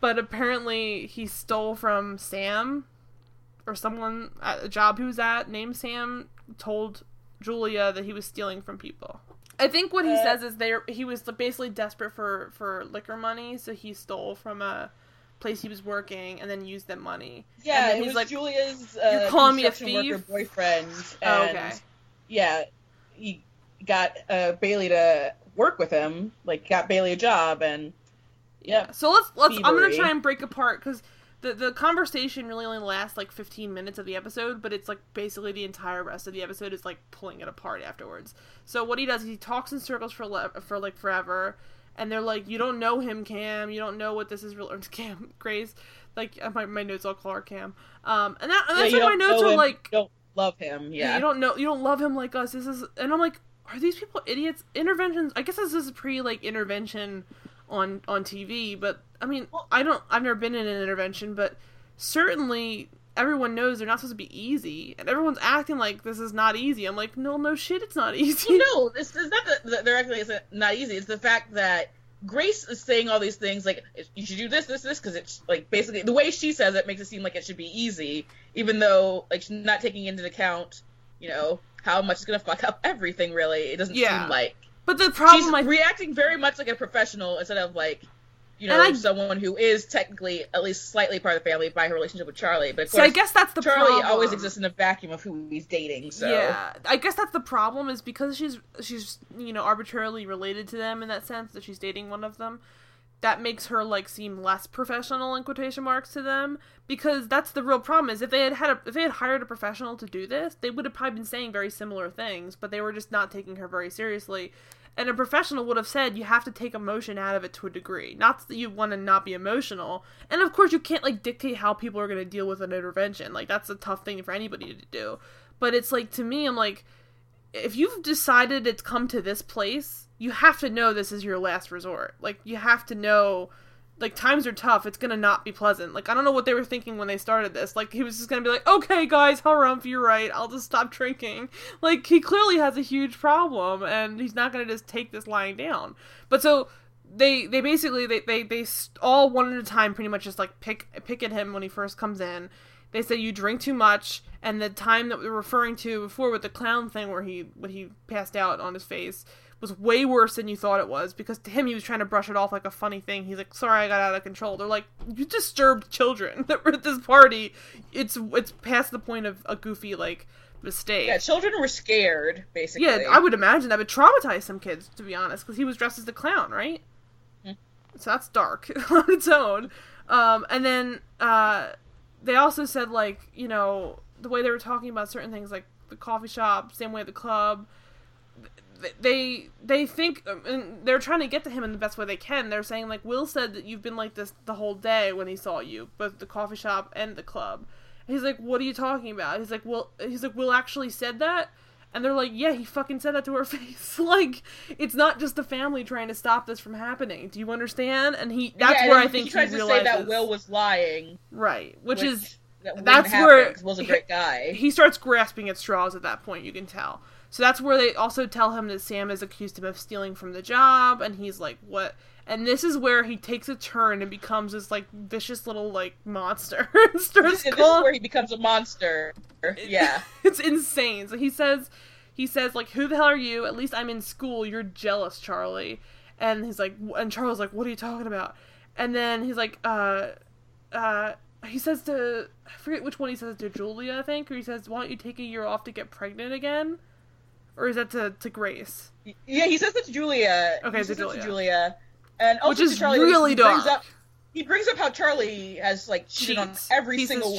But apparently he stole from Sam, or someone at a job he was at named Sam told Julia that he was stealing from people. I think what he says is he was basically desperate for liquor money, so he stole from a place he was working and then used that money. Yeah, and then he's like, Julia's construction worker boyfriend. And yeah, he got Bailey to work with him, like got Bailey a job, and so let's I'm gonna try and break apart, because the conversation really only lasts like 15 minutes of the episode, but it's like basically the entire rest of the episode is like pulling it apart afterwards. So what he does is he talks in circles for like forever, and they're like, you don't know him, Cam, you don't know what this is real, or Cam, Grace, like my notes all call her Cam, and that's why my notes are like, you don't love him, you don't love him like us, this is, and I'm like, are these people idiots? Interventions, I guess this is pre like intervention on TV, but I mean, I've never been in an intervention, but certainly everyone knows they're not supposed to be easy, and everyone's acting like this is not easy. I'm like, no shit, it's not easy. No, it's not that they're acting like it's not easy, it's the fact that Grace is saying all these things, like, you should do this, because it's, like, basically, the way she says it makes it seem like it should be easy, even though, like, she's not taking into account, you know, how much is going to fuck up everything, really. It doesn't seem like... But the problem, she's reacting very much like a professional instead of like, you know, someone who is technically at least slightly part of the family by her relationship with Charlie. But of course, I guess that's the problem. Charlie always exists in a vacuum of who he's dating. So yeah, I guess that's the problem, is because she's you know, arbitrarily related to them in that sense that she's dating one of them. That makes her like seem less professional in quotation marks to them, because that's the real problem. Is if they had hired a professional to do this, they would have probably been saying very similar things, but they were just not taking her very seriously. And a professional would have said, you have to take emotion out of it to a degree. Not that you want to not be emotional. And of course, you can't, like, dictate how people are going to deal with an intervention. Like, that's a tough thing for anybody to do. But it's, like, to me, I'm like, if you've decided it's come to this place, you have to know this is your last resort. Like, you have to know, like, times are tough. It's going to not be pleasant. Like, I don't know what they were thinking when they started this. Like, he was just going to be like, okay, guys, Harumph, you're right. I'll just stop drinking. Like, he clearly has a huge problem, and he's not going to just take this lying down. But so they basically, they all one at a time pretty much just, like, pick at him when he first comes in. They say, you drink too much, and the time that we were referring to before with the clown thing where he passed out on his face was way worse than you thought it was, because to him, he was trying to brush it off like a funny thing. He's like, sorry, I got out of control. They're like, you disturbed children that were at this party. It's past the point of a goofy, like, mistake. Yeah, children were scared, basically. Yeah, I would imagine that would traumatize some kids, to be honest, because he was dressed as the clown, right? Mm-hmm. So that's dark on its own. And then they also said, like, you know, the way they were talking about certain things, like the coffee shop, same way the club, they think, and they're trying to get to him in the best way they can. They're saying, like, Will said that you've been like this the whole day when he saw you, both the coffee shop and the club. And he's like, what are you talking about? He's like, Will actually said that? And they're like, yeah, he fucking said that to her face. Like, it's not just the family trying to stop this from happening. Do you understand? And I think he realizes to say that Will was lying. Right. Which is where Will's a great guy. He starts grasping at straws at that point, you can tell. So that's where they also tell him that Sam has accused him of stealing from the job, and he's like, what? And this is where he takes a turn and becomes this, like, vicious little, like, monster. This is where he becomes a monster. Yeah. It's insane. So he says, like, who the hell are you? At least I'm in school. You're jealous, Charlie. And he's like, and Charles like, what are you talking about? And then he's like, he says to, I forget which one he says to Julia, I think, or he says, why don't you take a year off to get pregnant again? Or is that to Grace? Yeah, he says that to Julia. Okay, to Julia. And also, which is to Charlie, really dark. He brings up how Charlie has, like, cheated on every single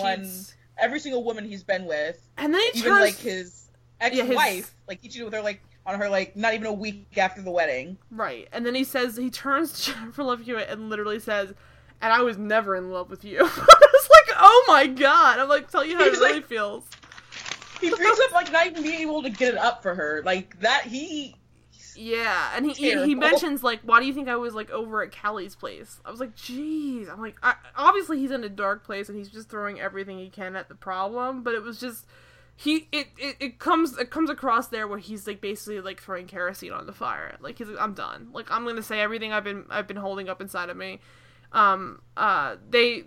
woman he's been with. And then he even, like, his ex-wife. Like, he cheated with her, like, on her, like, not even a week after the wedding. Right. And then he turns to Jennifer Love Hewitt and literally says, and I was never in love with you. I was like, oh my god. I'm like, tell you how it really feels. He brings up, like, not even being able to get it up for her. Like, that, yeah, and he mentions, like, why do you think I was, like, over at Callie's place? I was like, jeez. I'm like, obviously he's in a dark place, and he's just throwing everything he can at the problem, but it was just, It comes across there where he's like basically like throwing kerosene on the fire. Like he's like, I'm done. Like I'm gonna say everything I've been holding up inside of me. They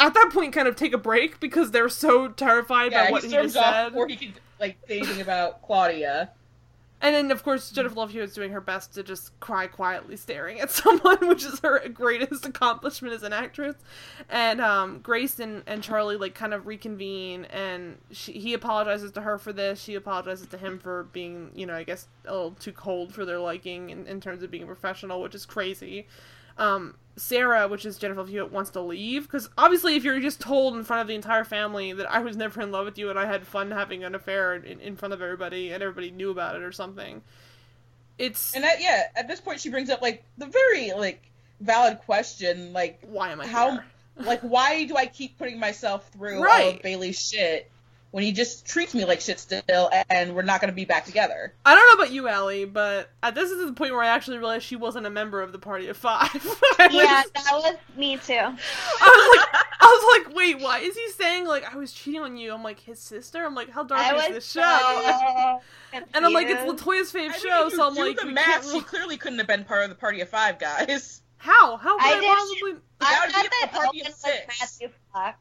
at that point kind of take a break because they're so terrified by what he just said. Before he could like say anything about Claudia. And then, of course, Jennifer Love Hewitt's doing her best to just cry quietly staring at someone, which is her greatest accomplishment as an actress. And Grace and Charlie, like, kind of reconvene, and he apologizes to her for this. She apologizes to him for being, you know, I guess a little too cold for their liking in terms of being professional, which is crazy. Sarah, which is Jennifer Love Hewitt, wants to leave, because obviously if you're just told in front of the entire family that I was never in love with you and I had fun having an affair in front of everybody and everybody knew about it or something, it's... And at this point she brings up, like, the very, like, valid question, like... Why am I here? Like, why do I keep putting myself through all of Bailey's shit when he just treats me like shit still and we're not going to be back together? I don't know about you, Allie, but this is the point where I actually realized she wasn't a member of the Party of Five. That was me too. I was like, wait, why is he saying, like, I was cheating on you? I'm like, his sister? I'm like, how dark is this show? And I'm like, it's Latoya's fave show, so I'm like... She clearly couldn't have been part of the Party of Five, guys. How? How could I possibly... I thought that Party of Six. Matthew Fox.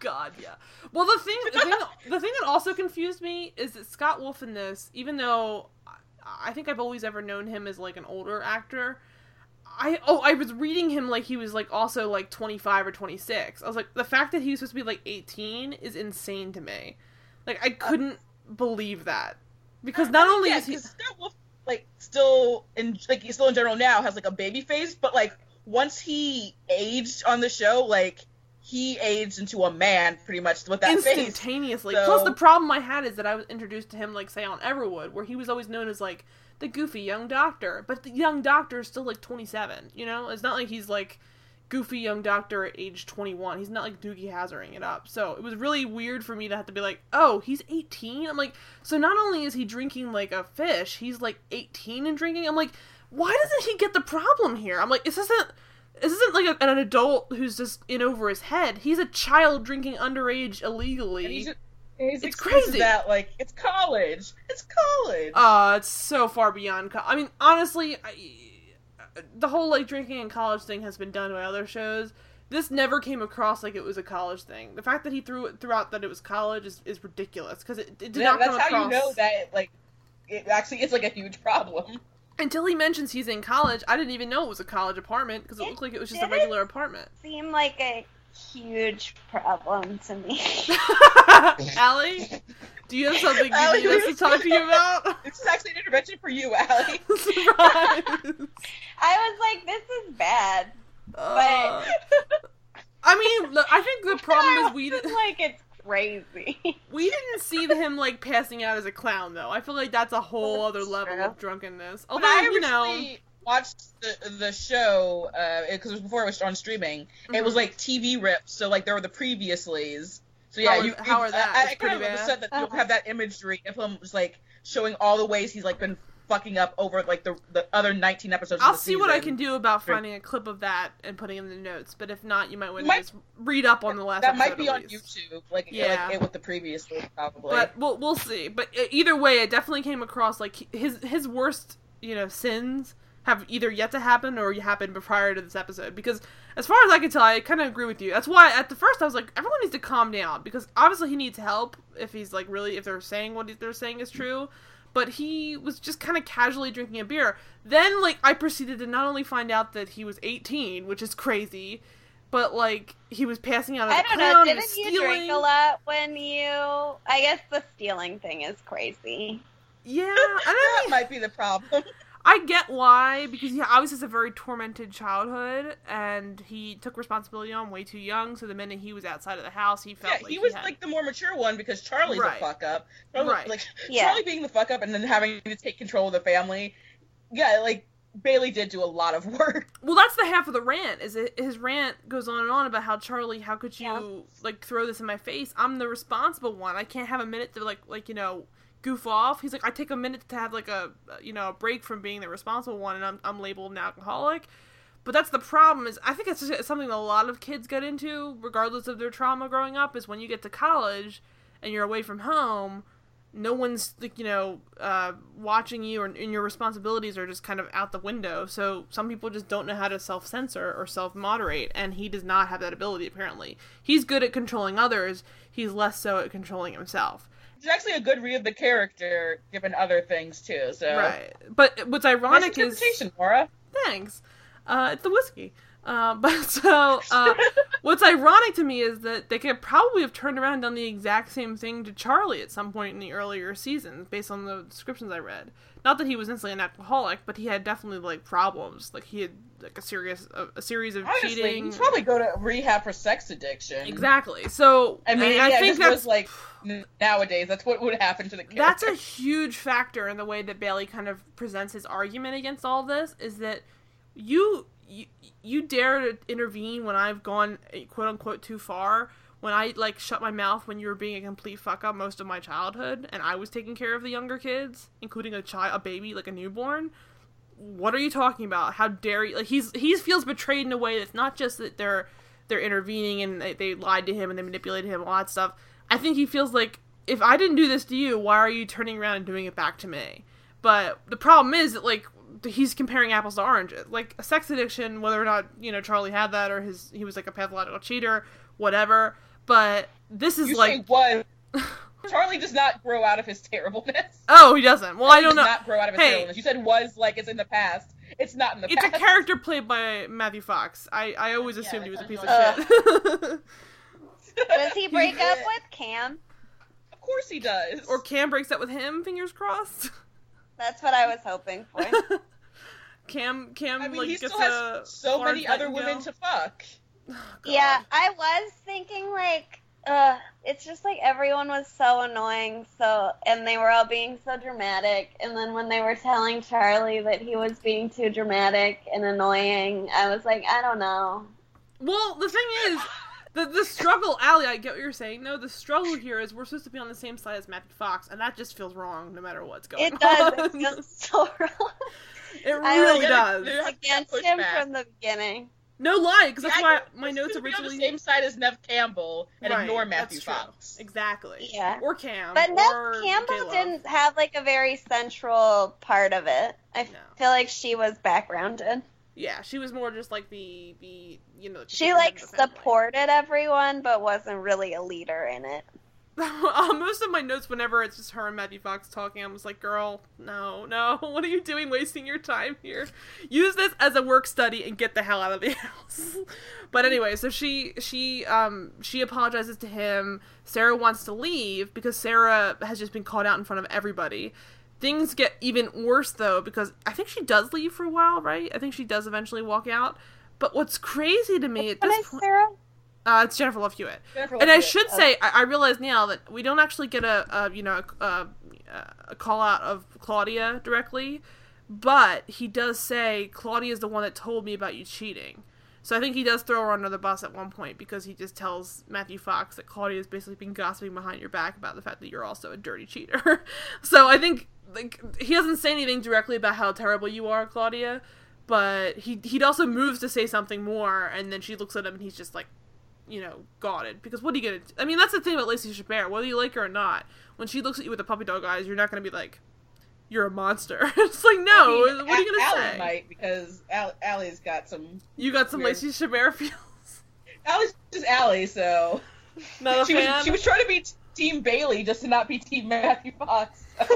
God, yeah. Well, the thing that also confused me is that Scott Wolf in this, even though I think I've always ever known him as, like, an older actor, I was reading him like he was, like, also, like, 25 or 26. I was like, the fact that he was supposed to be, like, 18 is insane to me. Like, I couldn't believe that. Because not only is he... Scott Wolf, like, he's still in general now, has, like, a baby face, but, like, once he aged on the show, like... He aged into a man, pretty much, with that face. Instantaneously. So... Plus, the problem I had is that I was introduced to him, like, say, on Everwood, where he was always known as, like, the goofy young doctor. But the young doctor is still, like, 27, you know? It's not like he's, like, goofy young doctor at age 21. He's not, like, Doogie Hazzarding it up. So it was really weird for me to have to be like, oh, he's 18? I'm like, so not only is he drinking, like, a fish, he's, like, 18 and drinking? I'm like, why doesn't he get the problem here? I'm like, this isn't like an adult who's just in over his head. He's a child drinking underage illegally. And it's crazy. That, like, it's college. It's college. It's so far beyond college. I mean, honestly, the whole, like, drinking in college thing has been done by other shows. This never came across like it was a college thing. The fact that he threw out that it was college is ridiculous, because it did not come across. That's how you know that, like, it actually is, like, a huge problem. Until he mentions he's in college, I didn't even know it was a college apartment, because it looked like it was just a regular apartment. Seemed like a huge problem to me. Allie, do you have something you need us to talk to you about? This is actually an intervention for you, Allie. I was like, this is bad. But I mean, look, I think the problem is we didn't like it's crazy. We didn't see him, like, passing out as a clown, though. I feel like that's a whole other level of drunkenness. Although, you know... I originally watched the show, because it was before it was on streaming. Mm-hmm. It was, like, TV rips, so, like, there were the previously's. So, yeah, how are that? I kind of upset that you have that imagery of him just, like, showing all the ways he's, like, been fucking up over, like, the other 19 episodes of the season. I'll see what I can do about finding a clip of that and putting it in the notes, but if not, you might want to just read up on the last episode. That might be on YouTube, like, yeah, like it with the previous one, probably. But we'll see. But either way, it definitely came across, like, his worst, you know, sins have either yet to happen or happened prior to this episode, because as far as I can tell, I kind of agree with you. That's why, at the first, I was like, everyone needs to calm down, because obviously he needs help if he's, like, really, if they're saying what they're saying is true. But he was just kind of casually drinking a beer. Then, like, I proceeded to not only find out that he was 18, which is crazy, but, like, he was passing out as a clown. Didn't you drink a lot when you... I guess the stealing thing is crazy. Yeah, I don't know. That might be the problem. I get why, because he obviously has a very tormented childhood, and he took responsibility on way too young, so the minute he was outside of the house, he felt like he was, like, the more mature one, because Charlie's a fuck-up. Right. Like, Charlie being the fuck-up and then having to take control of the family, yeah, like, Bailey did do a lot of work. Well, that's the half of the rant, is that his rant goes on and on about how, Charlie, how could you, like, throw this in my face? I'm the responsible one. I can't have a minute to, like, you know... goof off. He's like, I take a minute to have, like, a, you know, a break from being the responsible one, and I'm labeled an alcoholic. But that's the problem, is I think it's just something that a lot of kids get into, regardless of their trauma growing up, is when you get to college and you're away from home, no one's, watching you, and your responsibilities are just kind of out the window. So some people just don't know how to self-censor or self-moderate, and he does not have that ability, apparently. He's good at controlling others. He's less so at controlling himself. It's actually a good read of the character, given other things, too. So. Right. But what's ironic nice is... Maura. Thanks. It's the whiskey. What's ironic to me is that they could probably have turned around and done the exact same thing to Charlie at some point in the earlier seasons, based on the descriptions I read. Not that he was instantly an alcoholic, but he had definitely, problems. He had, a series of honestly, cheating. He'd probably go to rehab for sex addiction. Exactly. So, I think that's... nowadays, that's what would happen to the character. That's a huge factor in the way that Bailey kind of presents his argument against all this, is that you dare to intervene when I've gone, quote-unquote, too far, when I, shut my mouth when you were being a complete fuck-up most of my childhood, and I was taking care of the younger kids, including a baby, a newborn. What are you talking about? How dare you? He feels betrayed in a way that's not just that they're intervening and they lied to him and they manipulated him, all that stuff. I think he feels like, if I didn't do this to you, why are you turning around and doing it back to me? But the problem is that, he's comparing apples to oranges. A sex addiction, whether or not, Charlie had that, or he was, a pathological cheater, whatever. But this is, You say was. Charlie does not grow out of his terribleness. Oh, he doesn't. Well, I don't know. He does not grow out of his terribleness. You said was, it's in the past. It's not in the past. It's a character played by Matthew Fox. I always assumed he was a piece of shit. Does he break up with Cam? Of course he does. Or Cam breaks up with him, fingers crossed. That's what I was hoping for. Cam, he still has so many other women to fuck. Oh, yeah, I was thinking, it's just everyone was so annoying, and they were all being so dramatic, and then when they were telling Charlie that he was being too dramatic and annoying, I was like, I don't know. Well, the thing is, the struggle, Allie, I get what you're saying. No, the struggle here is we're supposed to be on the same side as Matthew Fox, and that just feels wrong no matter what's going on. It does. It feels so wrong. It really does. It's against him from the beginning. No lie, because that's why my notes originally... be on the same side as Neve Campbell and ignore Matthew Fox. Exactly. Yeah. Or Cam. But Neve Campbell didn't have, a very central part of it. I feel like she was backgrounded. Yeah, she was more just, the she, supported everyone, but wasn't really a leader in it. Most of my notes, whenever it's just her and Matthew Fox talking, I'm just like, girl, no, what are you doing wasting your time here? Use this as a work study and get the hell out of the house. But anyway, so she apologizes to him. Sarah wants to leave because Sarah has just been called out in front of everybody. Things get even worse, though, because I think she does leave for a while, right? I think she does eventually walk out. But what's crazy to me at this point... Sarah? It's Jennifer Love Hewitt. I should say, I realize now that we don't actually get a call out of Claudia directly, but he does say, Claudia's the one that told me about you cheating. So I think he does throw her under the bus at one point, because he just tells Matthew Fox that Claudia's basically been gossiping behind your back about the fact that you're also a dirty cheater. So I think, he doesn't say anything directly about how terrible you are, Claudia, but he also moves to say something more, and then she looks at him and he's just gauntlet. Because what are you going to... that's the thing about Lacey Chabert. Whether you like her or not, when she looks at you with the puppy dog eyes, you're not going to be you're a monster. It's no. What are you going to say? Allie might, because Allie's got some... You got some weird... Lacey Chabert feels. Allie's just Allie, so... Not a fan? She was trying to be Team Bailey just to not be Team Matthew Fox. So.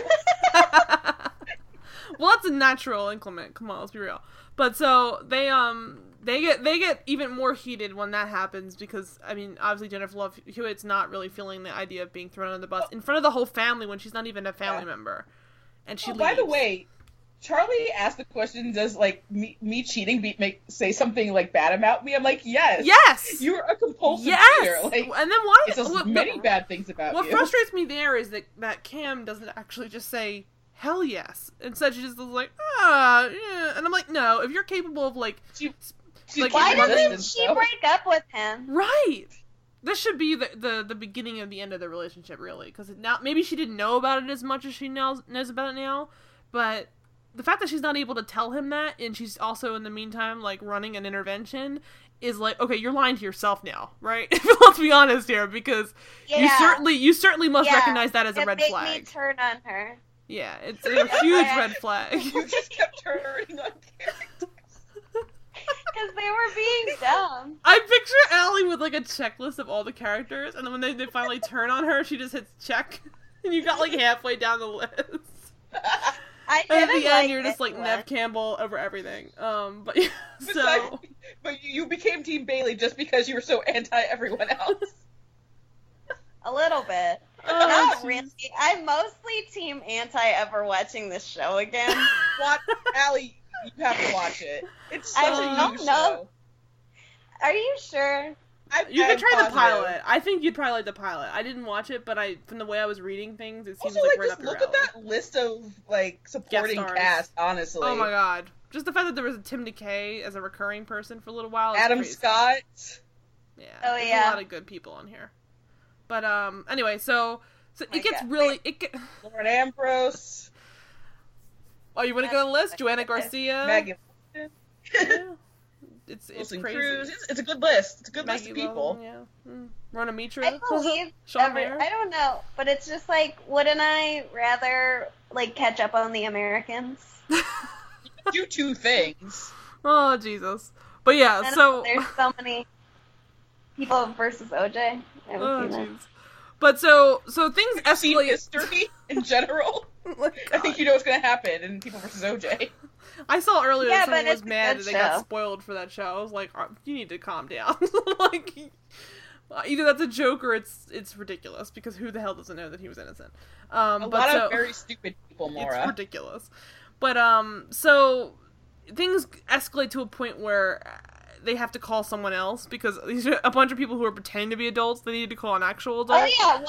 Well, that's a natural inclement. Come on, let's be real. But so, They get even more heated when that happens because, obviously Jennifer Love Hewitt's not really feeling the idea of being thrown under the bus in front of the whole family when she's not even a family member. And she leaves. By the way, Charlie asked the question, does, me cheating say something, bad about me? I'm like, yes. Yes! You're a compulsive cheater. And then why... It says many bad things about you. What frustrates me there is that Cam doesn't actually just say, hell yes. Instead, she just was yeah. And I'm like, no, if you're capable of, why doesn't she break up with him? Right. This should be the beginning of the end of the relationship, really. Because now maybe she didn't know about it as much as she knows about it now. But the fact that she's not able to tell him that, and she's also in the meantime running an intervention, is like, okay, you're lying to yourself now, right? Let's be honest here, because you certainly must recognize that as a red flag. It made me turn on her. Yeah, it's a huge red flag. You just kept turning on characters. Because they were being dumb. I picture Allie with, like, a checklist of all the characters, and then when they finally turn on her, she just hits check, and you got, like, halfway down the list. And at the end, you're just, like, Neve Campbell over everything. But, yeah, so... But you became Team Bailey just because you were so anti-everyone else. A little bit. Not really. I'm mostly Team Anti-ever watching this show again. What? Allie... You have to watch it. It's such a new show. Are you sure? You could try the pilot. I think you'd probably like the pilot. I didn't watch it, but from the way I was reading things, it seems also, like right up your alley. Look at that list of supporting cast, honestly. Oh my god. Just the fact that there was a Tim DeKay as a recurring person for a little while. Adam crazy. Scott. Yeah. Oh yeah. There's a lot of good people on here. But anyway, so it gets really Lauren Ambrose. Oh, you want to go to the list? Joanna Garcia, Maggie. Yeah. It's crazy. Cruz. It's a good list. It's a good list of people. Logan, yeah. Rona Mitra. I believe. I don't know, but it's just wouldn't I rather catch up on the Americans? Do two things. Oh Jesus! But yeah, there's so many people versus OJ. Oh jeez. But so things escalate. History in general. Oh, I think you know what's going to happen in People vs. OJ. I saw earlier that someone was mad that they got spoiled for that show. I was like, oh, you need to calm down. Either that's a joke or it's ridiculous, because who the hell doesn't know that he was innocent? A lot of very stupid people, Mara. It's ridiculous. But, so things escalate to a point where they have to call someone else, because these are a bunch of people who are pretending to be adults. They needed to call an actual adult. Oh yeah,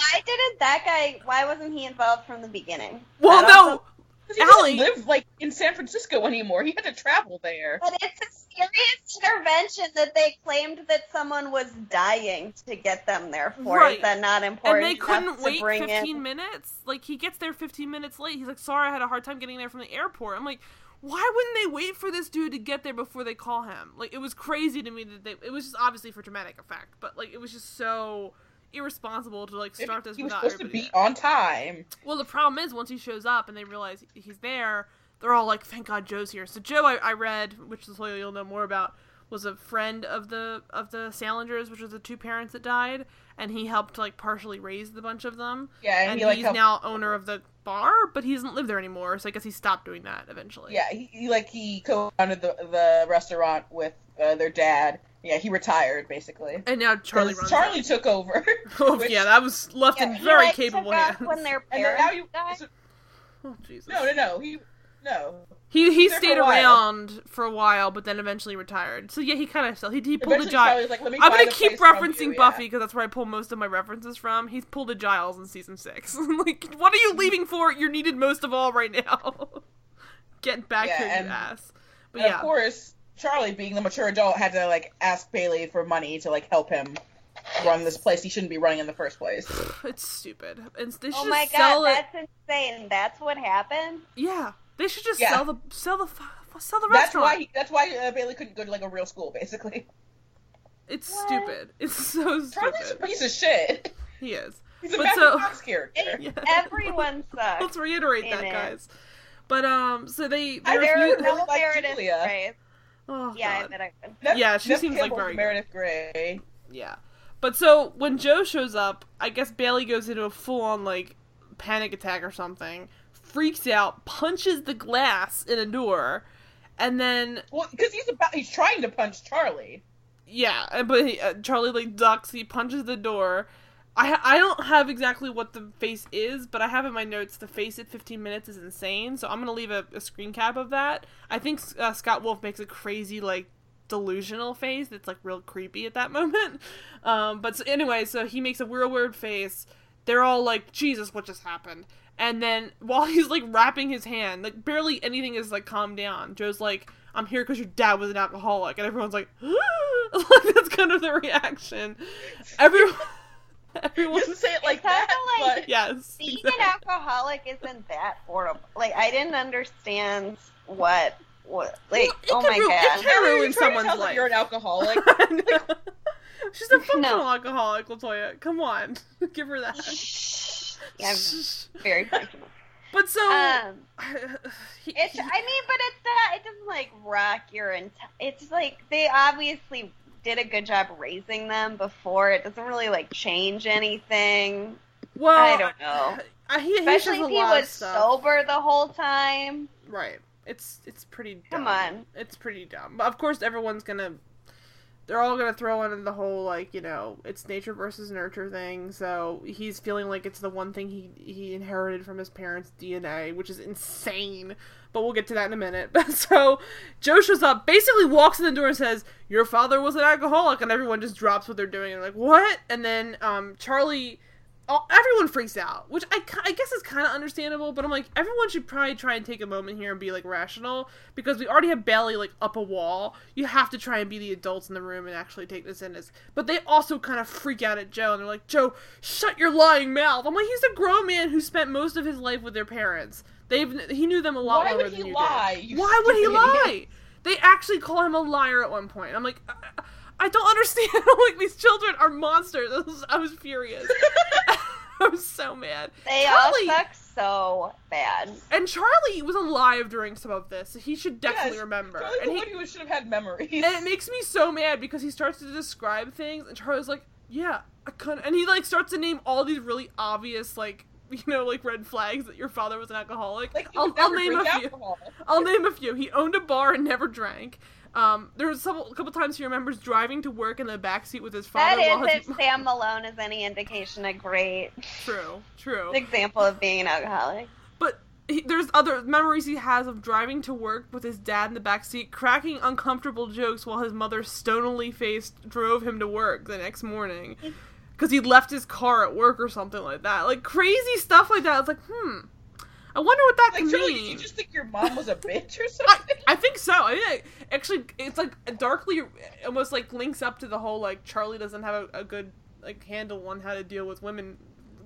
why wasn't he involved from the beginning? Well, no, because he doesn't live in San Francisco anymore. He had to travel there. But it's a serious intervention that they claimed that someone was dying to get them there for. Right. Is that not important? And they couldn't wait 15 minutes? He gets there 15 minutes late. He's like, sorry, I had a hard time getting there from the airport. I'm like, why wouldn't they wait for this dude to get there before they call him? It was crazy to me that it was just obviously for dramatic effect, but, it was just so irresponsible to, start this without everybody. He was supposed to be on time. Well, the problem is, once he shows up and they realize he's there, they're all like, thank God Joe's here. So Joe, I read, which is what you'll know more about, was a friend of the Salingers, which was the two parents that died, and he helped, partially raise the bunch of them. Yeah, and he's now owner of the bar, but he doesn't live there anymore, so I guess he stopped doing that eventually. Yeah, he co-founded the restaurant with their dad. Yeah, he retired, basically. And now Charlie took over. Oh, which, yeah, that was left in very capable hands. When their parents died. Oh, Jesus. No, He stayed around for a while, but then eventually retired. So yeah, he kind of still he pulled a Giles. I'm gonna keep referencing Buffy because that's where I pull most of my references from. He's pulled a Giles in season 6. What are you leaving for? You're needed most of all right now. Get back here, you ass. But yeah, of course, Charlie, being the mature adult, had to ask Bailey for money to help him run this place he shouldn't be running in the first place. It's stupid. And they should that's insane. That's what happened. Yeah. They should just sell the restaurant. That's why Bailey couldn't go to a real school, basically. It's stupid. It's so stupid. Charlie's a piece of shit. He is. He's a Matthew Fox character. Yeah. Everyone sucks. Let's reiterate that, guys. But so they Meredith Grey. Oh, yeah, God. I bet I could. She seems very Meredith Grey. Yeah, but so when Joe shows up, I guess Bailey goes into a full-on panic attack or something. Freaks out, punches the glass in a door, and then... Well, because he's trying to punch Charlie. Yeah, but Charlie, ducks, he punches the door. I don't have exactly what the face is, but I have in my notes, the face at 15 minutes is insane, so I'm gonna leave a screen cap of that. I think Scott Wolf makes a crazy, delusional face that's, real creepy at that moment. But so, anyway, so he makes a real weird face. They're all like, Jesus, what just happened? And then, while he's, wrapping his hand, barely anything is, calmed down. Joe's like, I'm here because your dad was an alcoholic. And everyone's like, that's kind of the reaction. Everyone just say it that. Yes, being an alcoholic isn't that horrible. I didn't understand what What? Like, well, oh my god. It can ruin someone's life. You're an alcoholic. She's a functional alcoholic, Latoya. Come on. Give her that. Yeah, I'm very functional. But so... it's, I mean, but it's that... It doesn't, like, rock your... It's, like, they obviously did a good job raising them before. It doesn't really, like, change anything. Well... I don't know. Especially if he was sober the whole time. Right. It's pretty dumb. Come on. It's pretty dumb. But, of course, everyone's gonna... They're all gonna throw in the whole, like, you know, it's nature versus nurture thing, so he's feeling like it's the one thing he inherited from his parents' DNA, which is insane, but we'll get to that in a minute. So, Joe shows up, basically walks in the door and says, your father was an alcoholic, and everyone just drops what they're doing, and they're like, what? And then, Charlie... everyone freaks out, which I guess is kind of understandable, but I'm like, everyone should probably try and take a moment here and be, like, rational, because we already have Bailey, like, up a wall. You have to try and be the adults in the room and actually take this in as... But they also kind of freak out at Joe, and they're like, Joe, shut your lying mouth! I'm like, he's a grown man who spent most of his life with their parents. He knew them a lot longer than you did. Why would he lie? They actually call him a liar at one point. I'm like... I don't understand. Like, these children are monsters. I was furious. I was so mad. Charlie all suck so bad. And Charlie was alive during some of this. So he should definitely remember. Charlie should have had memories. And it makes me so mad because he starts to describe things, and Charlie's like, "Yeah, I couldn't." And he, like, starts to name all these really obvious, like, you know, like, red flags that your father was an alcoholic. Like, I'll name a few. I'll name a few. He owned a bar and never drank. There was a couple times he remembers driving to work in the backseat with his father. If Sam Malone is any indication, a great... True. Example of being an alcoholic. But there's other memories he has of driving to work with his dad in the backseat, cracking uncomfortable jokes while his mother stonily-faced drove him to work the next morning. Because he left his car at work or something like that. Like, crazy stuff like that. It's like, I wonder what that could mean. Charlie, did you just think your mom was a bitch or something? I think so. I mean, actually, it's like darkly, almost like links up to the whole, like, Charlie doesn't have a good, like, handle on how to deal with women,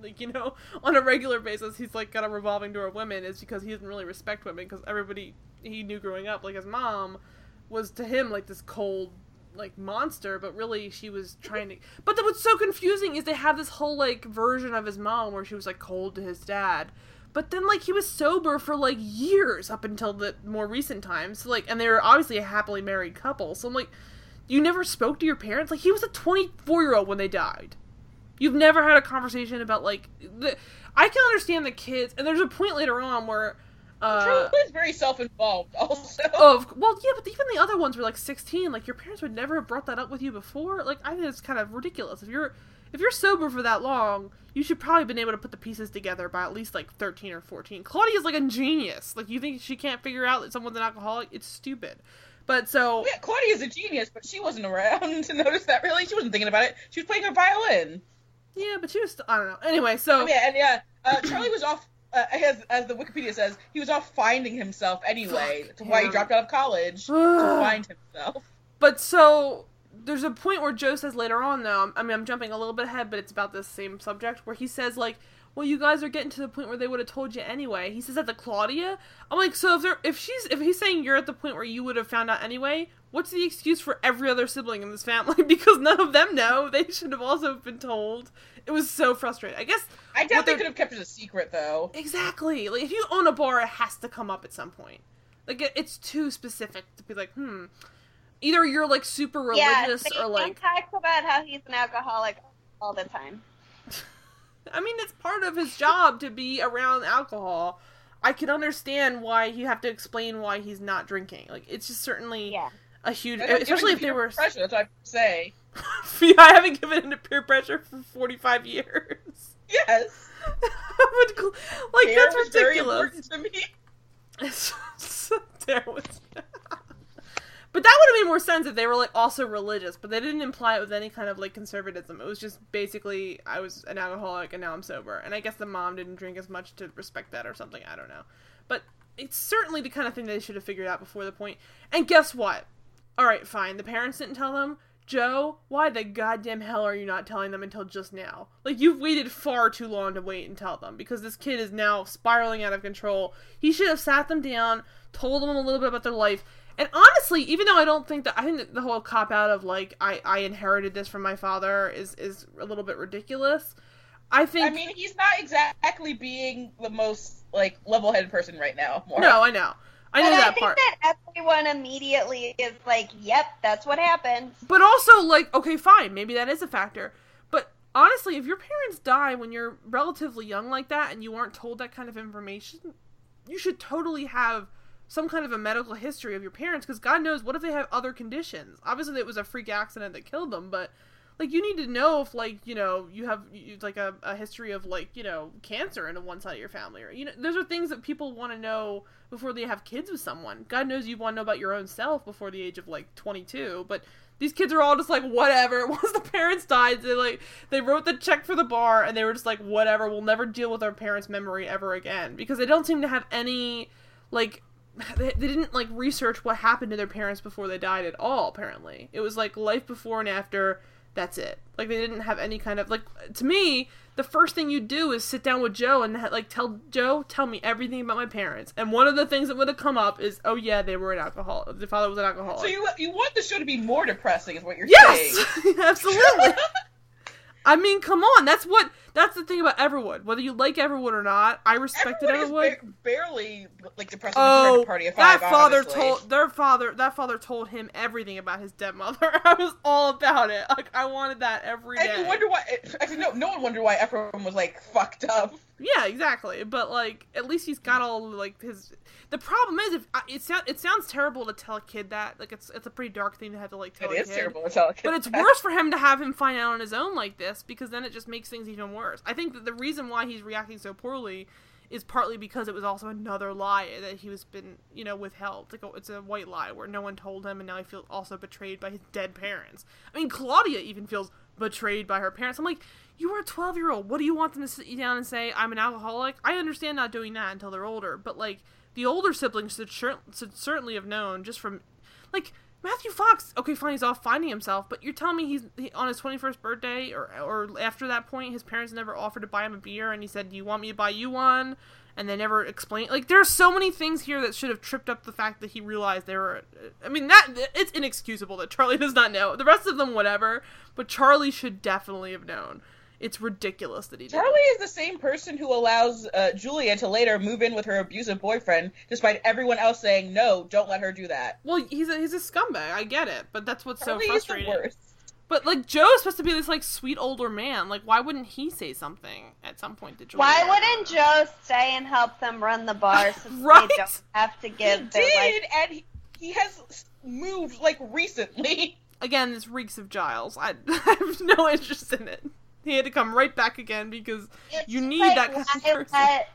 like, you know, on a regular basis. He's, like, got a revolving door of women. It's because he doesn't really respect women, because everybody he knew growing up, like, his mom was to him like this cold, like, monster, but really she was trying to... But what's so confusing is they have this whole, like, version of his mom where she was, like, cold to his dad. But then, like, he was sober for, like, years up until the more recent times. So, like, and they were obviously a happily married couple. So I'm like, you never spoke to your parents? Like, he was a 24-year-old when they died. You've never had a conversation about, like... I can understand the kids. And there's a point later on where... Charlie was very self-involved, also. But even the other ones were, like, 16. Like, your parents would never have brought that up with you before. Like, I think it's kind of ridiculous. If you're sober for that long, you should probably have been able to put the pieces together by at least, like, 13 or 14. Claudia's, like, a genius. Like, you think she can't figure out that someone's an alcoholic? It's stupid. But so... Yeah, Claudia's a genius, but she wasn't around to notice that, really. She wasn't thinking about it. She was playing her violin. Yeah, but she was... I don't know. Anyway, so... Charlie was off... as the Wikipedia says, he was off finding himself anyway. That's why he dropped out of college, to find himself. But so... There's a point where Joe says later on, though, I mean, I'm jumping a little bit ahead, but it's about this same subject, where he says, like, well, you guys are getting to the point where they would have told you anyway. He says that to Claudia. I'm like, so if he's saying you're at the point where you would have found out anyway, what's the excuse for every other sibling in this family? Because none of them know. They should have also been told. It was so frustrating. I guess... I doubt they could have kept it a secret, though. Exactly. Like, if you own a bar, it has to come up at some point. Like, it's too specific to be like, Either you're, like, super religious or, like... Yeah, he talks about how he's an alcoholic all the time. I mean, it's part of his job to be around alcohol. I can understand why you have to explain why he's not drinking. Like, it's just certainly a huge... Especially if they were... Pressure, that's what I say. I haven't given into peer pressure for 45 years. Yes. Like, Dare that's ridiculous. Very important to me. It's so terrible. But that would have made more sense if they were, like, also religious, but they didn't imply it with any kind of, like, conservatism. It was just basically, I was an alcoholic and now I'm sober. And I guess the mom didn't drink as much to respect that or something, I don't know. But it's certainly the kind of thing they should have figured out before the point. And guess what? Alright, fine, the parents didn't tell them. Joe, why the goddamn hell are you not telling them until just now? Like, you've waited far too long to wait and tell them, because this kid is now spiraling out of control. He should have sat them down, told them a little bit about their life. And honestly, even though I don't think that, I think that the whole cop-out of, like, I inherited this from my father is a little bit ridiculous. I think... I mean, he's not exactly being the most, like, level-headed person right now. More. No, I know. I know that part. I think that everyone immediately is like, yep, that's what happened. But also, like, okay, fine, maybe that is a factor. But honestly, if your parents die when you're relatively young like that and you aren't told that kind of information, you should totally have some kind of a medical history of your parents, because God knows, what if they have other conditions? Obviously, it was a freak accident that killed them, but, like, you need to know if, like, you know, you have, like, a history of, like, you know, cancer in one side of your family, or, you know, those are things that people want to know before they have kids with someone. God knows you want to know about your own self before the age of, like, 22, but these kids are all just like, whatever. Once the parents died, they, like, they wrote the check for the bar, and they were just like, whatever, we'll never deal with our parents' memory ever again, because they don't seem to have any, like... They didn't, like, research what happened to their parents before they died at all, apparently. It was, like, life before and after, that's it. Like, they didn't have any kind of, like, to me, the first thing you do is sit down with Joe and, like, tell Joe, tell me everything about my parents. And one of the things that would have come up is, oh, yeah, they were an alcoholic. The father was an alcoholic. So you want the show to be more depressing is what you're saying. Yes! Absolutely. I mean, come on, that's the thing about Everwood. Whether you like Everwood or not, I respected Everwood. Barely, like, depressing compared to Party of Five, that father told him everything about his dead mother. I was all about it. Like, I wanted that every day. And you wonder why, actually, no one wondered why Ephraim was, like, fucked up. Yeah, exactly. But, like, at least he's got all, like, his... The problem is, it sounds terrible to tell a kid that. Like, it's a pretty dark thing to have to, like, tell a kid. It is terrible to tell a kid. But it's worse for him to have him find out on his own like this, because then it just makes things even worse. I think that the reason why he's reacting so poorly is partly because it was also another lie that he was been, you know, withheld. Like, it's a white lie where no one told him, and now he feels also betrayed by his dead parents. I mean, Claudia even feels betrayed by her parents. I'm like, you are a 12-year-old. What do you want them to sit you down and say, I'm an alcoholic? I understand not doing that until they're older, but, like, the older siblings should certainly have known just from, like, Matthew Fox, okay, fine, he's off finding himself, but you're telling me he on his 21st birthday or after that point, his parents never offered to buy him a beer, and he said, do you want me to buy you one? And they never explained. Like, there are so many things here that should have tripped up the fact that he realized they were, I mean, it's inexcusable that Charlie does not know. The rest of them, whatever, but Charlie should definitely have known. It's ridiculous that he did. Charlie is the same person who allows Julia to later move in with her abusive boyfriend, despite everyone else saying, no, don't let her do that. Well, he's a scumbag. I get it. But that's what's Charlie so frustrating. Is the worst. But, like, Joe's supposed to be this, like, sweet older man. Like, why wouldn't he say something at some point to Julia? Why wouldn't Joe stay and help them run the bar so right? They don't have to give their life? He did, and he has moved, like, recently. Again, this reeks of Giles. I have no interest in it. He had to come right back again because it's you need like, that kind of person. Let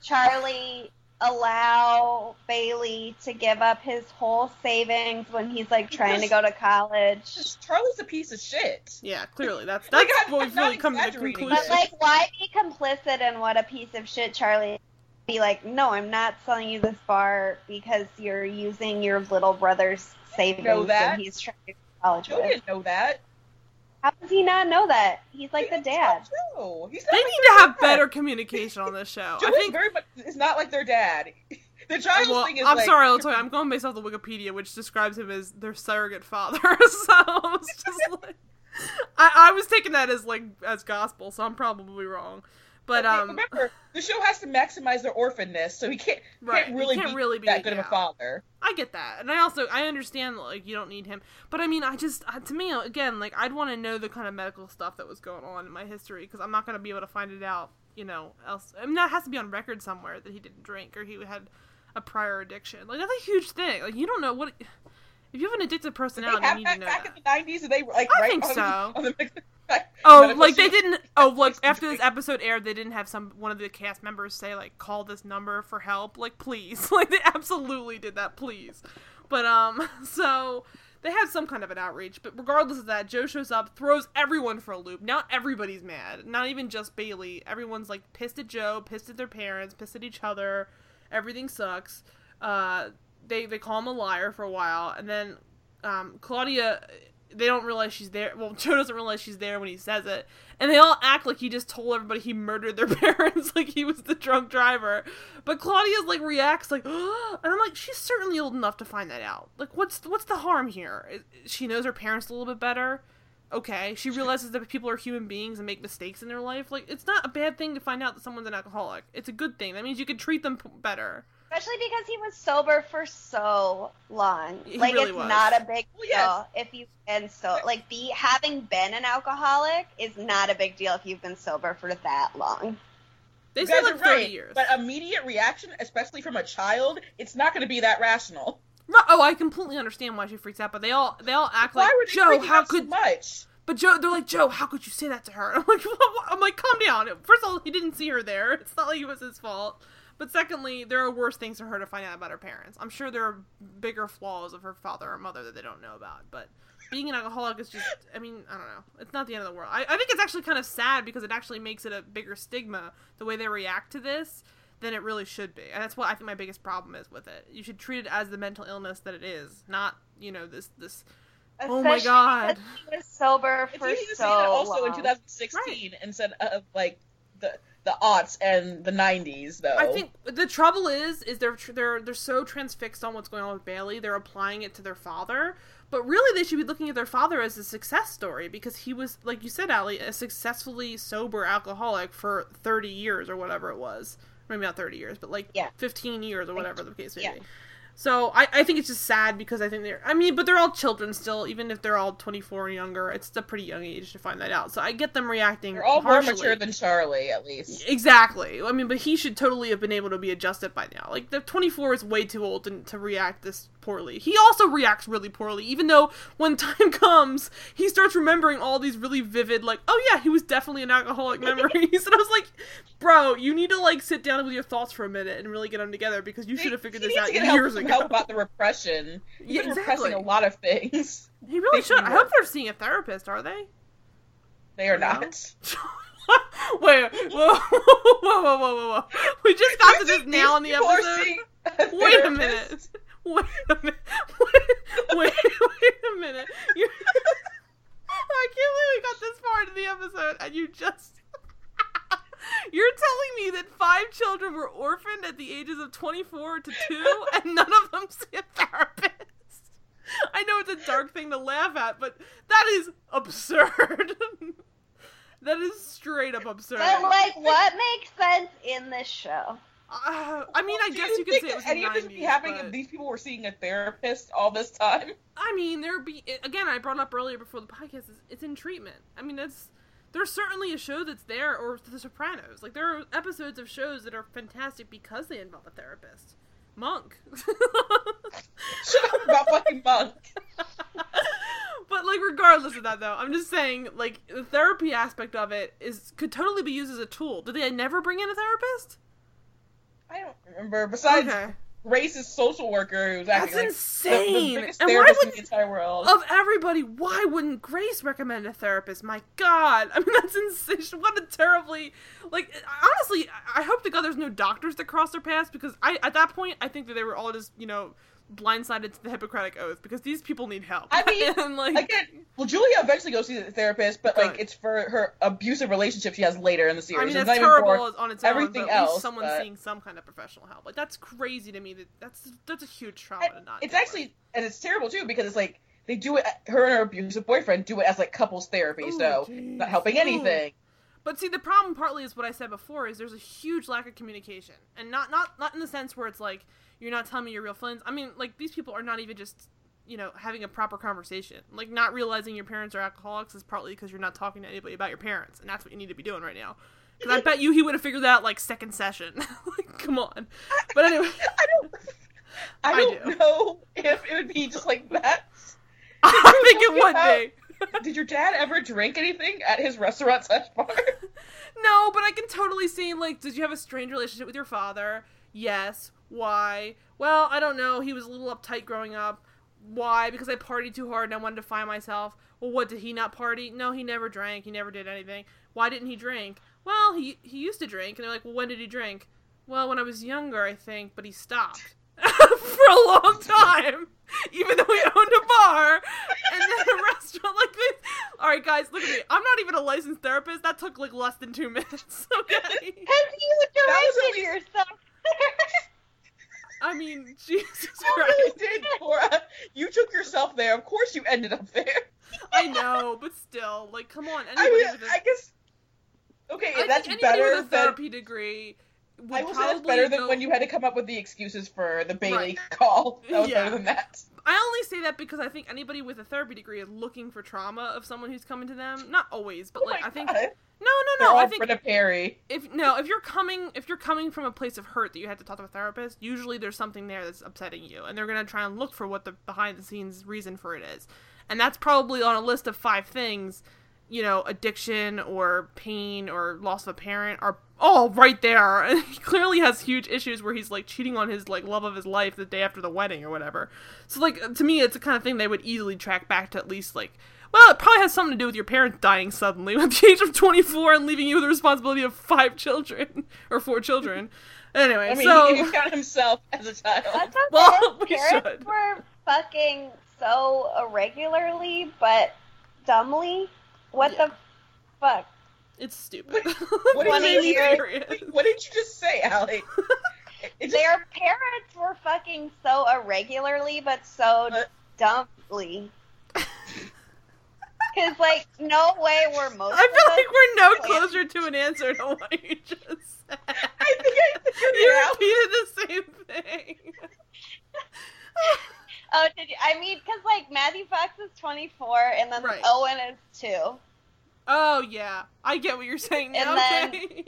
Charlie allow Bailey to give up his whole savings when he's like trying to go to college. Charlie's a piece of shit. Yeah, clearly that's like, what we've really come to the conclusion. But like, why be complicit in what a piece of shit Charlie? Be like, no, I'm not selling you this bar because you're using your little brother's savings. Know that. And he's trying to go to college. You didn't know that. How does he not know that? He's like the dad. They need to have better communication on this show. Joey I think very much is not like their dad. The Giles thing is. I'm like... sorry, Latoya. I'm going based off the Wikipedia, which describes him as their surrogate father. So it's just like I was taking that as like as gospel, so I'm probably wrong. But remember, the show has to maximize their orphanness, so he can't really be that good of a father. I get that, and I understand like you don't need him, but I mean, to me again, like I'd want to know the kind of medical stuff that was going on in my history because I'm not going to be able to find it out, you know. Else, I mean, that has to be on record somewhere that he didn't drink or he had a prior addiction. Like that's a huge thing. Like you don't know what if you have an addictive personality. Did they have you need to know back that. In the '90s, did they like I right think on, so. On the oh, like they didn't. Oh, like after this episode aired, they didn't have one of the cast members say like, "Call this number for help." Like, please, like they absolutely did that. Please, but so they have some kind of an outreach. But regardless of that, Joe shows up, throws everyone for a loop. Now everybody's mad. Not even just Bailey. Everyone's like pissed at Joe, pissed at their parents, pissed at each other. Everything sucks. They call him a liar for a while, and then Claudia they don't realize she's there. Well, Joe doesn't realize she's there when he says it. And they all act like he just told everybody he murdered their parents, like he was the drunk driver. But Claudia, like, reacts like, oh, and I'm like, she's certainly old enough to find that out. Like, what's the harm here? She knows her parents a little bit better. Okay. She realizes that people are human beings and make mistakes in their life. Like, it's not a bad thing to find out that someone's an alcoholic. It's a good thing. That means you can treat them better. Especially because he was sober for so long. He really was. Not a big deal if you've been so... Like, having been an alcoholic is not a big deal if you've been sober for that long. They say, like, 30 years. But immediate reaction, especially from a child, it's not going to be that rational. Oh, I completely understand why she freaks out, but they all act like, Joe, how could... But Joe, they're like, Joe, how could you say that to her? I'm like, calm down. First of all, he didn't see her there. It's not like it was his fault. But secondly, there are worse things for her to find out about her parents. I'm sure there are bigger flaws of her father or mother that they don't know about. But being an alcoholic is just, I mean, I don't know. It's not the end of the world. I think it's actually kind of sad because it actually makes it a bigger stigma, the way they react to this, than it really should be. And that's what I think my biggest problem is with it. You should treat it as the mental illness that it is, not, you know, this... Especially because he was sober for so long. It's easy to say that also in 2016 instead of, like, the aughts and the 90s, though. I think the trouble is they're so transfixed on what's going on with Bailey, they're applying it to their father, but really they should be looking at their father as a success story, because he was, like you said, Allie, a successfully sober alcoholic for 30 years or whatever it was. Maybe not 30 years, but, like, 15 years or whatever the case may be. So I think it's just sad because I think but they're all children still, even if they're all 24 and younger. It's a pretty young age to find that out. So I get them reacting. They're all harshly. More mature than Charlie, at least. Exactly. I mean, but he should totally have been able to be adjusted by now. Like, the 24 is way too old to react this poorly. He also reacts really poorly, even though when time comes, he starts remembering all these really vivid, like, oh yeah, he was definitely an alcoholic memories. And I was like, bro, you need to, like, sit down with your thoughts for a minute and really get them together, because you should have figured this out years ago. Help about the repression. He's been repressing a lot of things. He really should. I hope they're seeing a therapist, are they? They are not. Wait, whoa. We just got to this now in the episode. Wait a minute. I can't believe we got this far into the episode and you just... You're telling me that 5 children were orphaned at the ages of 24 to 2 and none of them see a therapist? I know it's a dark thing to laugh at, but that is absurd. That is straight up absurd. But, like, what makes sense in this show? I mean, I guess you could say it was the 90s. Any of this would be happening if these people were seeing a therapist all this time? I mean, there'd be... Again, I brought up earlier before the podcast, it's In Treatment. I mean, that's... There's certainly a show that's there, or The Sopranos. Like, there are episodes of shows that are fantastic because they involve a therapist. Monk. Shut up about fucking Monk. But, like, regardless of that, though, I'm just saying, like, the therapy aspect of it could totally be used as a tool. Did they never bring in a therapist? I don't remember. Besides... Okay. Racist social worker who's acting like the biggest therapist in the entire world. Of everybody, why wouldn't Grace recommend a therapist? My God. I mean, that's insane. What a terribly... Like, honestly, I hope to God there's no doctors that cross their paths, because at that point, I think that they were all just, you know, blindsided to the Hippocratic Oath, because these people need help. I mean, and, like... Again, well, Julia eventually goes to the therapist, but, like, it's for her abusive relationship she has later in the series. I mean, that's terrible on its own, but at least someone's seeing some kind of professional help. Like, that's crazy to me. That's a huge trauma to not It's actually, and it's terrible, too, because it's, like, they do it, her and her abusive boyfriend do it as, like, couples therapy, so it's not helping anything. But see, the problem partly is what I said before, is there's a huge lack of communication. And not in the sense where it's, like, you're not telling me your real feelings. I mean, like, these people are not even just, you know, having a proper conversation. Like, not realizing your parents are alcoholics is partly because you're not talking to anybody about your parents. And that's what you need to be doing right now. Because I bet you he would have figured that out, like, second session. Like, come on. But anyway. I don't know if it would be just like that. I think it would be. Did your dad ever drink anything at his restaurant slash bar? No, but I can totally see, like, did you have a strained relationship with your father? Yes. Why? Well, I don't know. He was a little uptight growing up. Why? Because I partied too hard and I wanted to find myself. Well, what, did he not party? No, he never drank. He never did anything. Why didn't he drink? Well, he used to drink. And they're like, well, when did he drink? Well, when I was younger, I think, but he stopped. for a long time, even though we owned a bar and then a restaurant like this. All right, guys, look at me. I'm not even a licensed therapist. That took like less than 2 minutes. Okay. Because you directed yourself. I mean, Jesus Christ. You really did, Cora. You took yourself there. Of course you ended up there. I know, but still, like, come on. I mean, I guess, okay, that's better with a therapy degree. I will say that's better than when you had to come up with the excuses for the Bailey call. That was better than that. I only say that because I think anybody with a therapy degree is looking for trauma of someone who's coming to them. Not always, but like I think no. I think Frida Perry. If you're coming from a place of hurt that you had to talk to a therapist, usually there's something there that's upsetting you, and they're gonna try and look for what the behind the scenes reason for it is, and that's probably on a list of 5 things. You know, addiction or pain or loss of a parent are all right there. He clearly has huge issues where he's, like, cheating on his, like, love of his life the day after the wedding or whatever. So, like, to me, it's the kind of thing they would easily track back to at least, like, well, it probably has something to do with your parents dying suddenly at the age of 24 and leaving you with the responsibility of 5 children or 4 children. Anyway, I mean, so... he can count himself as a child. That's okay. Well, we parents were fucking so irregularly but dumbly... What the fuck? It's stupid. What did you just say, Allie? Their parents were fucking so irregularly, but so dumbly. Because, like, no way were most. I feel like we're closer to an answer to what you just said. You repeated the same thing. Oh, did you? I mean, because, like, Matthew Fox is 24, and then Owen is 2. Oh, yeah. I get what you're saying now. Okay. I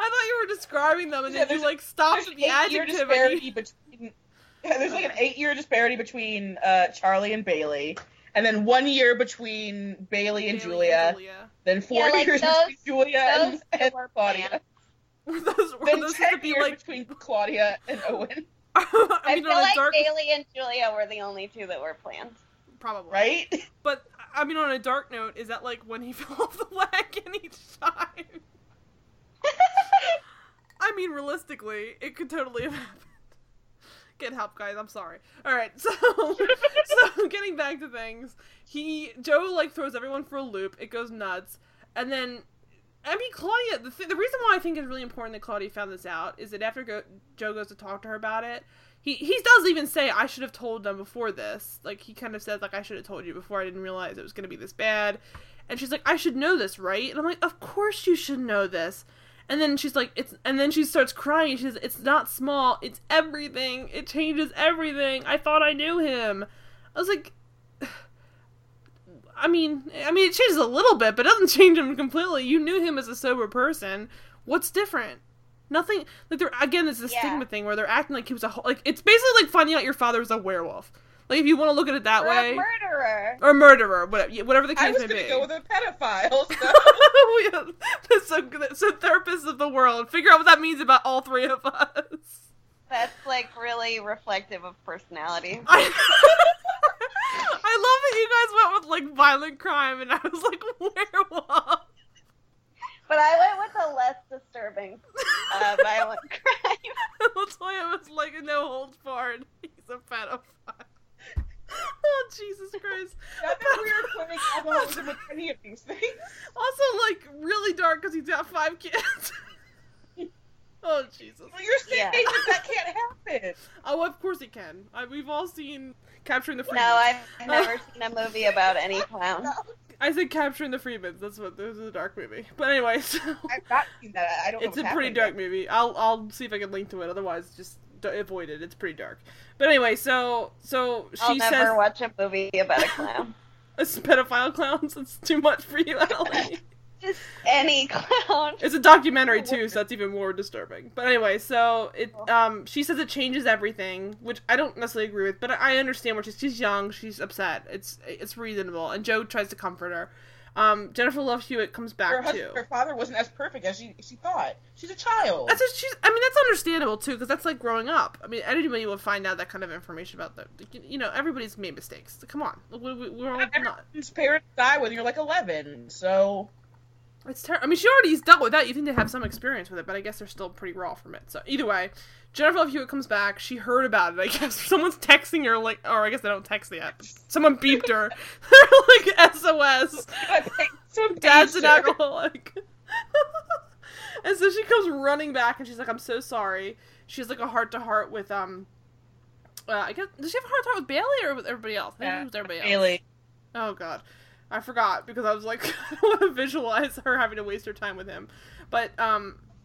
thought you were describing them, and then you, like, stopped at the adjective. There's, like, an 8-year disparity between Charlie and Bailey, and then 1 year between Bailey and Julia, then 4 years between Julia and Claudia. Then 10 years between Claudia and Owen. I feel like Bailey and Julia were the only 2 that were planned. Probably. Right? But, I mean, on a dark note, is that like when he fell off the wagon each time? I mean, realistically, it could totally have happened. Get help, guys. I'm sorry. Alright, so getting back to things, Joe, like, throws everyone for a loop. It goes nuts. And then... I mean, Claudia, the reason why I think it's really important that Claudia found this out is that after Joe goes to talk to her about it, he does even say, I should have told them before this. Like, he kind of says, like, I should have told you before. I didn't realize it was going to be this bad. And she's like, I should know this, right? And I'm like, of course you should know this. And then she's like, and then she starts crying. She says, it's not small. It's everything. It changes everything. I thought I knew him. I was like... I mean, it changes a little bit, but it doesn't change him completely. You knew him as a sober person. What's different? Nothing. Like, they're, again, it's this stigma thing where they're acting like he was a... Like, it's basically like finding out your father was a werewolf. Like, if you want to look at it that way... Or a murderer. Whatever the case may be. I was going to go with a pedophile, so... So therapists of the world, figure out what that means about all 3 of us. That's, like, really reflective of personality. I love that you guys went with, like, violent crime, and I was like, werewolf. But I went with a less disturbing violent crime. Latoya was like, no holds barred. He's a pedophile. Oh, Jesus Christ. Now that we are putting almost with any of these things. Also, like, really dark because he's got 5 kids. Oh, Jesus. Well, you're saying that can't happen. Oh, of course it can. We've all seen Capturing the Freemans. No, I've never seen a movie about any clown. I said Capturing the Freemans. This is a dark movie. But anyway, so... I've not seen that. I don't know. It's a pretty dark movie. I'll see if I can link to it. Otherwise, just avoid it. It's pretty dark. But anyway, so she says... I'll never watch a movie about a clown. A pedophile clowns? It's too much for you, Allie. Just any clown. It's a documentary too, so that's even more disturbing. But anyway, so it she says it changes everything, which I don't necessarily agree with, but I understand where she's young, she's upset. It's reasonable, and Joe tries to comfort her. Jennifer Love Hewitt comes back too. Her father wasn't as perfect as she thought. She's a child. That's understandable too, because that's like growing up. I mean, anybody will find out that kind of information about them. You know, everybody's made mistakes. Come on, we're all not. Parents die when you're like 11, so. It's terrible. I mean, she already's dealt with that. You think they have some experience with it, but I guess they're still pretty raw from it. So either way, Jennifer Love Hewitt comes back. She heard about it. I guess someone's texting her, like, or I guess they don't text yet. Someone beeped her. They're like SOS. Dad's an alcoholic. And so she comes running back, and she's like, "I'm so sorry." She's like a heart to heart with I guess, does she have a heart to heart with Bailey or with everybody else? Maybe it was everybody else. Bailey. Oh God. I forgot, because I was like, I don't want to visualize her having to waste her time with him. But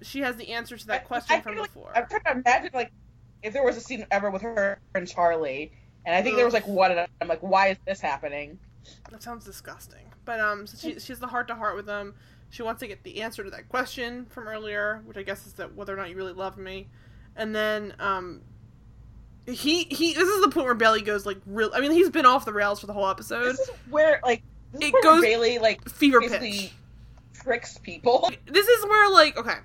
she has the answer to that question from before. I'm trying to imagine, like, if there was a scene ever with her and Charlie, and I think there was, like, one, and I'm like, why is this happening? That sounds disgusting. But so she has the heart-to-heart with them. She wants to get the answer to that question from earlier, which I guess is that whether or not you really love me. And then he this is the point where Bailey goes, like, real. I mean, he's been off the rails for the whole episode. This is where, like, it goes Bailey, like, fever pitch. Tricks people. This is where, like, okay,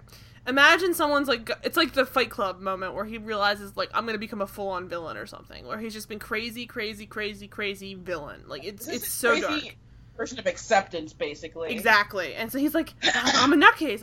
imagine someone's like, it's like the Fight Club moment where he realizes, like, I'm gonna become a full-on villain or something, where he's just been crazy villain. Like, it's so crazy dark. Version of acceptance, basically. Exactly. And so he's like, I'm a nutcase.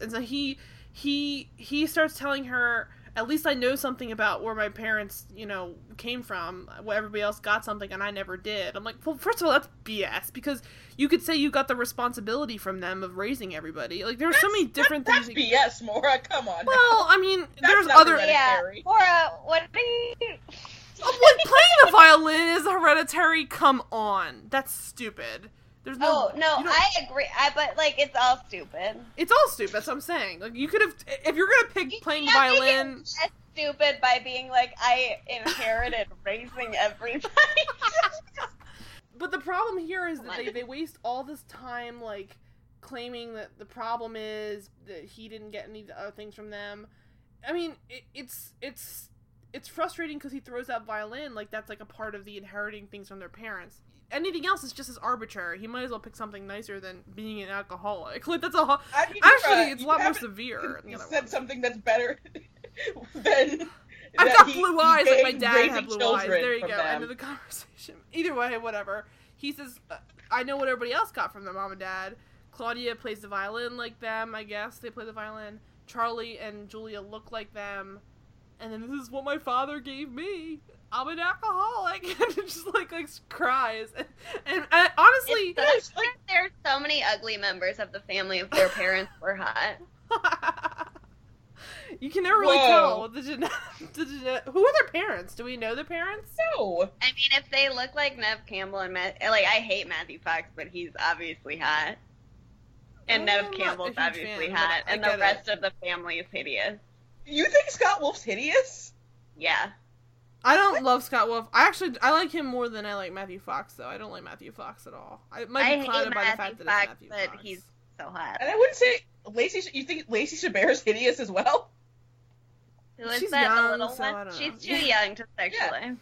And so he starts telling her, at least I know something about where my parents, you know, came from. Everybody else got something, and I never did. I'm like, well, first of all, that's BS, because you could say you got the responsibility from them of raising everybody. Like, there are so many different things. That's BS, Maura. Come on. Well, now. I mean, that's there's other... Hereditary. Yeah, Maura, what are you... Like, playing the violin is hereditary? Come on. That's stupid. There's no... Oh, no, I agree. But, like, it's all stupid. It's all stupid, that's what I'm saying. Like, you could have... If you're gonna pick playing violin... It's stupid by being like, I inherited raising everybody. But the problem here is that they waste all this time, like, claiming that the problem is that he didn't get any of the other things from them. I mean, it's frustrating because he throws out violin, like, that's, like, a part of the inheriting things from their parents. Anything else is just as arbitrary. He might as well pick something nicer than being an alcoholic. Like, that's a... I mean, actually, it's a lot more severe. You said something that's better than... I've got blue eyes, like my dad had blue eyes. There you go, end of the conversation. Either way, whatever. He says, I know what everybody else got from their mom and dad. Claudia plays the violin like them, I guess. They play the violin. Charlie and Julia look like them. And then this is what my father gave me. I'm an alcoholic, and just like cries, and honestly, like, there's so many ugly members of the family if their parents were hot. You can never really tell. Who are their parents? Do we know their parents? No. I mean, if they look like Neve Campbell and like, I hate Matthew Fox, but he's obviously hot, and Neve Campbell's obviously hot, and the rest of the family is hideous. You think Scott Wolf's hideous? Yeah. I don't love Scott Wolf. I like him more than I like Matthew Fox, though. I don't like Matthew Fox at all. I might be clouded by the fact that it's Matthew Fox. But he's so hot. And I wouldn't say you think Lacey Chabert is hideous as well? She's young, so I don't know. She's too young to sexualize.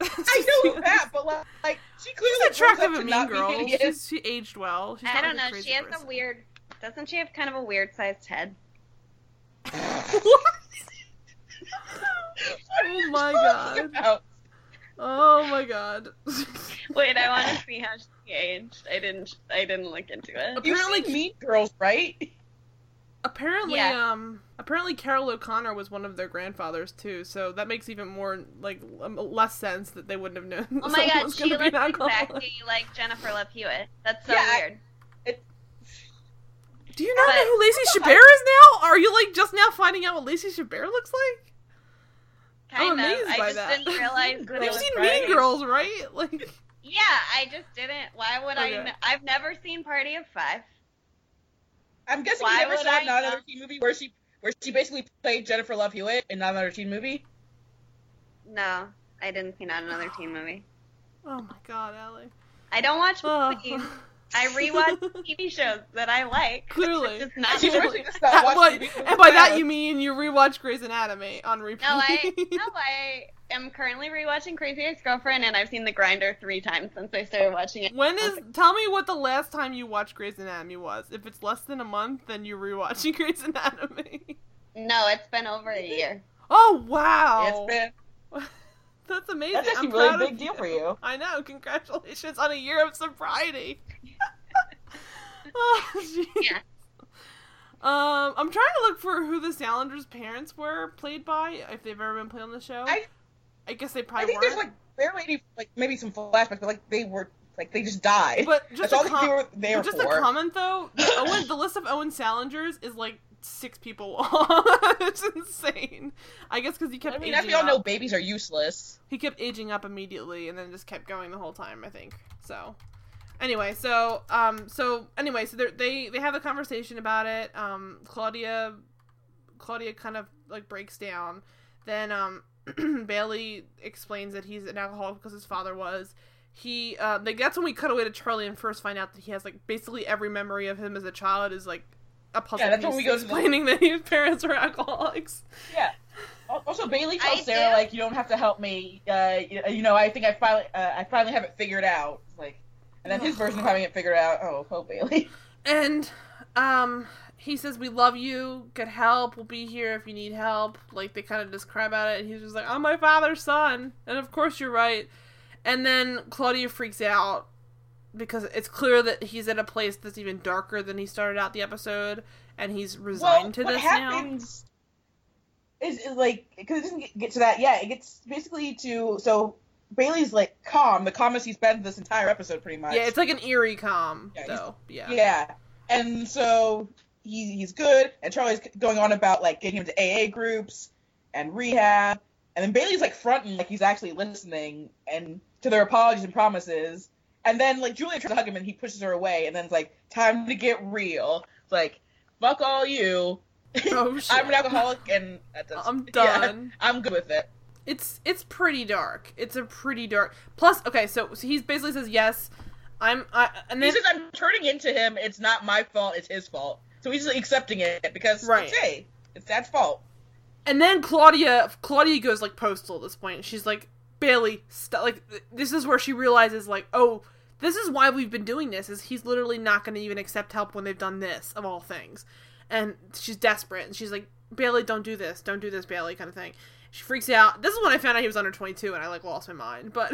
Yeah. I know that, but like she clearly she's attractive and mean girl. She aged well. She's I don't know. She has a weird. Doesn't she have kind of a weird sized head? What? Oh my God. Oh my God. Wait, I want to see how she aged. I didn't look into it. Apparently Mean Girls, right? Apparently, yeah. Apparently Carol O'Connor was one of their grandfathers too, so that makes even more, like, less sense that they wouldn't have known. Oh my God, she looks exactly like Jennifer Love Hewitt. That's so weird. Do you not know who Lacey Chabert is now? Are you, like, just now finding out what Lacey Chabert looks like? Kind of. I just didn't realize that. You've seen Mean Girls, right? Like, yeah, I just didn't. Why would I? I've never seen Party of Five. I'm guessing you never saw Not Another Teen Movie, where she basically played Jennifer Love Hewitt in Not Another Teen Movie. No, I didn't see Not Another Teen Movie. Oh my God, Allie! I don't watch movies. I rewatch TV shows that I like. Clearly. And by that you mean you rewatch Grey's Anatomy on repeat. No, I am currently rewatching Crazy Ex-Girlfriend, and I've seen The Grinder 3 times since I started watching it. Tell me what the last time you watched Grey's Anatomy was. If it's less than a month, then you're rewatching Grey's Anatomy. No, it's been over a year. Oh, wow. It's been... That's amazing. That's actually a really big deal for you. I know. Congratulations on a year of sobriety. Oh, jeez. Yeah. I'm trying to look for who this Allender's parents were played by, if they've ever been played on the show. I guess they probably weren't. There's, barely, maybe some flashbacks, but, they were... they just died. But just a comment, though, the list of Owen Salingers is, 6 people long. It's insane. I guess because he kept aging up. I mean, as we all know, babies are useless. He kept aging up immediately and then just kept going the whole time, I think. So, anyway, so they have a conversation about it. Claudia kind of, breaks down. Then, Bailey explains that he's an alcoholic because his father was. That's when we cut away to Charlie and first find out that he has, basically every memory of him as a child is, a puzzle piece when we go explaining that his parents are alcoholics. Yeah. Also, Bailey tells Sarah, you don't have to help me. I think I finally have it figured out. And then his version of having it figured out. Oh, Bailey. And, he says, we love you, get help, we'll be here if you need help. They kind of just cry about it, and he's just like, I'm my father's son. And of course you're right. And then Claudia freaks out because it's clear that he's at a place that's even darker than he started out the episode, and he's resigned to this now. What happens is because it doesn't get to that yet. It gets basically to, so Bailey's calm, the calmest he's been this entire episode pretty much. Yeah, it's an eerie calm, though. Yeah. Yeah, and so he's good, and Charlie's going on about getting him to AA groups and rehab, and then Bailey's fronting he's actually listening and... to their apologies and promises, and then, Julia tries to hug him, and he pushes her away, and then it's, time to get real. It's fuck all you. Oh, shit. I'm an alcoholic, and... I'm done. Yeah, I'm good with it. It's pretty dark. It's a pretty dark... Plus, okay, so he basically says, yes, he says, I'm turning into him, it's not my fault, it's his fault. So he's accepting it, because, okay, it's Dad's fault. And then Claudia goes, postal at this point. She's Bailey, this is where she realizes, oh, this is why we've been doing this, is he's literally not going to even accept help when they've done this, of all things. And she's desperate, and she's Bailey, don't do this, Bailey, kind of thing. She freaks out. This is when I found out he was under 22, and I, lost my mind. But,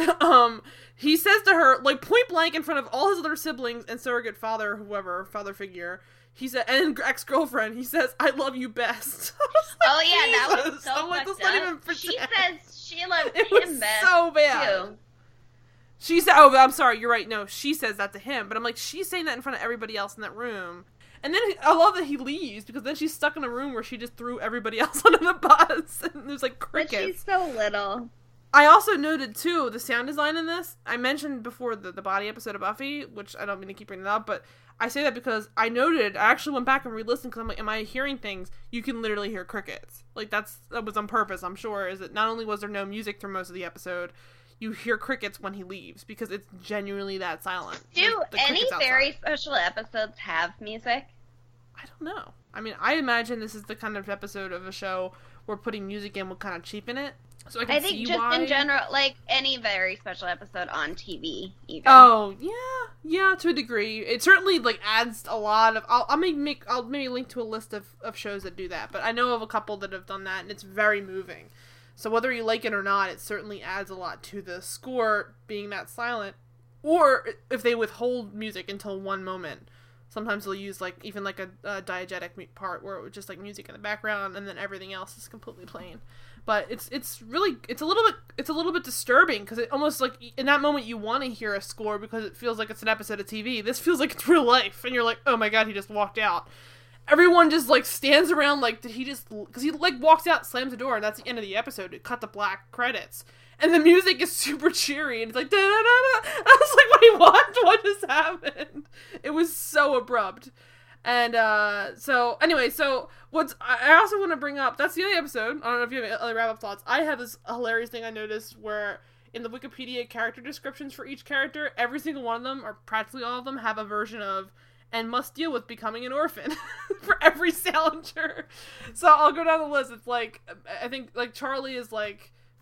he says to her, point blank in front of all his other siblings and surrogate father, whoever, father figure, he said, and ex-girlfriend, he says, I love you best. Oh, yeah, that was so fucked up. She says... She loved him was best, so bad. Too. She said, "Oh, I'm sorry. You're right. No, she says that to him." But I'm she's saying that in front of everybody else in that room. And then I love that he leaves because then she's stuck in a room where she just threw everybody else under the bus, and there's crickets. But she's so little. I also noted too the sound design in this. I mentioned before the body episode of Buffy, which I don't mean to keep bringing it up, but I say that because I noted. I actually went back and re-listened because I'm am I hearing things? You can literally hear crickets. That was on purpose. I'm sure is that not only was there no music through most of the episode, you hear crickets when he leaves because it's genuinely that silent. Do any very special episodes have music? I don't know. I mean, I imagine this is the kind of episode of a show where putting music in will kind of cheapen it. So I think see just why. In general, any very special episode on TV, even. Oh, yeah, to a degree. It certainly, adds a lot of... I'll maybe link to a list of shows that do that, but I know of a couple that have done that, and it's very moving. So whether you like it or not, it certainly adds a lot to the score being that silent, or if they withhold music until one moment. Sometimes they'll use, even a diegetic part where it was just, music in the background, and then everything else is completely plain. But it's a little bit disturbing because it almost in that moment you want to hear a score because it feels like it's an episode of TV. This feels like it's real life, and you're like, oh my god, he just walked out. Everyone just stands around did he just? Because he walks out, slams the door, and that's the end of the episode. It cut the black credits, and the music is super cheery, and it's da da da da. I was like, wait, what just happened? It was so abrupt. And, so I also want to bring up, that's the other episode, I don't know if you have any other wrap-up thoughts, I have this hilarious thing I noticed where, in the Wikipedia character descriptions for each character, every single one of them, or practically all of them, have a version of, and must deal with becoming an orphan, for every Salinger. So I'll go down the list, it's I think, Charlie is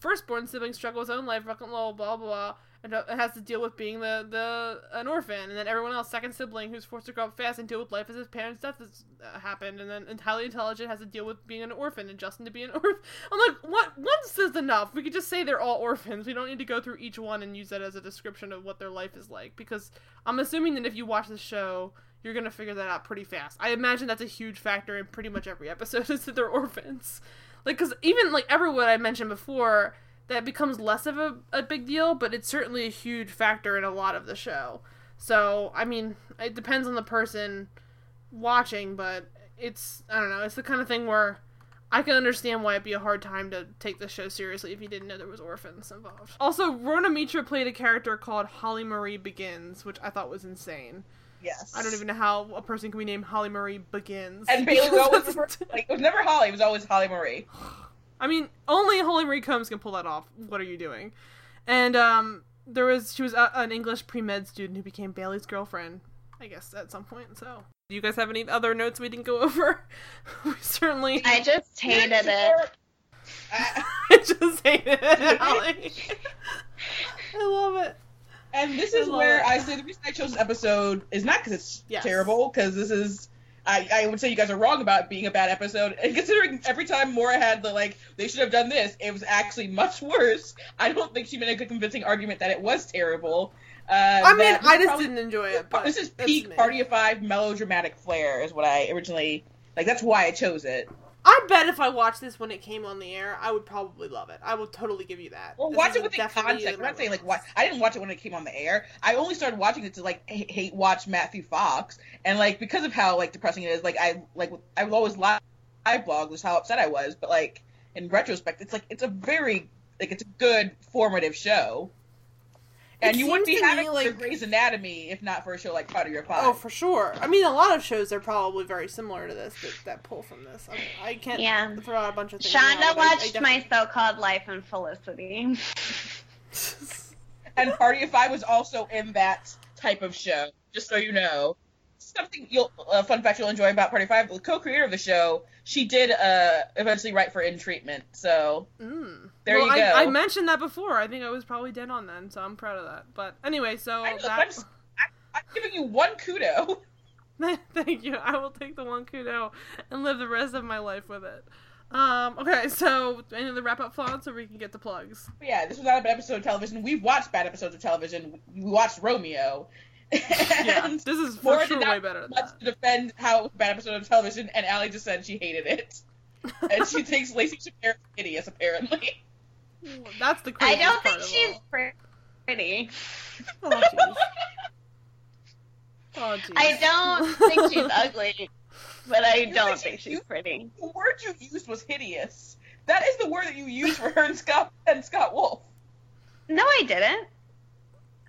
firstborn sibling struggle with his own life, blah, blah, blah, blah. And it has to deal with being an orphan, and then everyone else, second sibling, who's forced to grow up fast and deal with life as his parents' death has happened, and then highly intelligent has to deal with being an orphan, and Justin to be an orphan. I'm what? Once is enough. We could just say they're all orphans. We don't need to go through each one and use that as a description of what their life is like, because I'm assuming that if you watch the show, you're going to figure that out pretty fast. I imagine that's a huge factor in pretty much every episode, is that they're orphans. Like, because even, like, Everwood I mentioned before, that becomes less of a big deal, but it's certainly a huge factor in a lot of the show. So, I mean, it depends on the person watching, but it's, I don't know, it's the kind of thing where I can understand why it'd be a hard time to take the show seriously if you didn't know there was orphans involved. Also, Rona Mitra played a character called Holly Marie Begins, which I thought was insane. Yes. I don't even know how a person can be named Holly Marie Begins. And Bailey was always like, it was never Holly, it was always Holly Marie. I mean, only Holly Marie Combs can pull that off. What are you doing? And she was an English pre-med student who became Bailey's girlfriend, I guess, at some point, so. Do you guys have any other notes we didn't go over? We certainly... I just hated it. I just hated it, Allie. I love it. And this is where I say the reason I chose this episode is not because it's terrible, because this is... I would say you guys are wrong about it being a bad episode. And considering every time Maura had the, like, they should have done this, it was actually much worse. I don't think she made a good convincing argument that it was terrible. I mean, I just didn't enjoy it. But this is peak Party of Five melodramatic flair is what I originally... Like, that's why I chose it. I bet if I watched this when it came on the air, I would probably love it. I will totally give you that. Well, watch it with the context. I'm not saying, like, I didn't watch it when it came on the air. I only started watching it to, like, hate watch Matthew Fox. And, like, because of how, like, depressing it is, like I would always live blog was how upset I was. But, like, in retrospect, it's, like, it's a very, like, it's a good formative show. And you wouldn't be having like Grey's Anatomy if not for a show like Party of Your Five. Oh, for sure. I mean, a lot of shows are probably very similar to this that pull from this. I mean, I can't throw out a bunch of things. Shonda watched my so-called life in Felicity. And Party of Five was also in that type of show. Just so you know, something fun fact you'll enjoy about Party of Five: the co-creator of the show, she did eventually write for In Treatment. So. There you go. I mentioned that before. I think I was probably dead on then, so I'm proud of that. But anyway, so I'm giving you one kudo. Thank you. I will take the one kudo and live the rest of my life with it. Okay, so any of the wrap-up thoughts, so we can get the plugs? Yeah, this was not a bad episode of television. We've watched bad episodes of television. We watched Romeo. Yeah, this is for sure way better than that. To defend how it was a bad episode of television, and Allie just said she hated it. And she thinks Lacey Chabert is hideous, apparently. That's the craziest part. I don't think she's pretty. Oh, jeez. Oh, jeez. I don't think she's ugly, but I don't think she's pretty. The word you used was hideous. That is the word that you used for her and Scott Wolf. No, I didn't.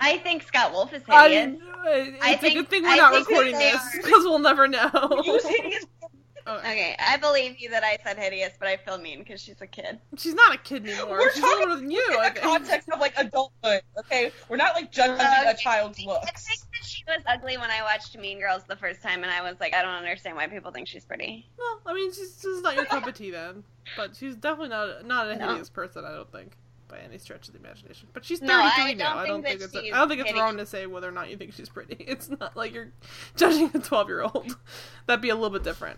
I think Scott Wolf is hideous. It's a good thing we're not recording this, because we'll never know. You use hideous. Okay, I believe you that I said hideous, but I feel mean because she's a kid. She's not a kid anymore. We're she's older than you. In the context of like adulthood, okay? We're not like judging a child's looks. I think that she was ugly when I watched Mean Girls the first time, and I was like, I don't understand why people think she's pretty. Well, I mean, she's not your cup of tea then, but she's definitely not a hideous person. I don't think by any stretch of the imagination. But she's 33 now. I don't think it's wrong to say whether or not you think she's pretty. It's not like you're judging a 12-year-old. That'd be a little bit different.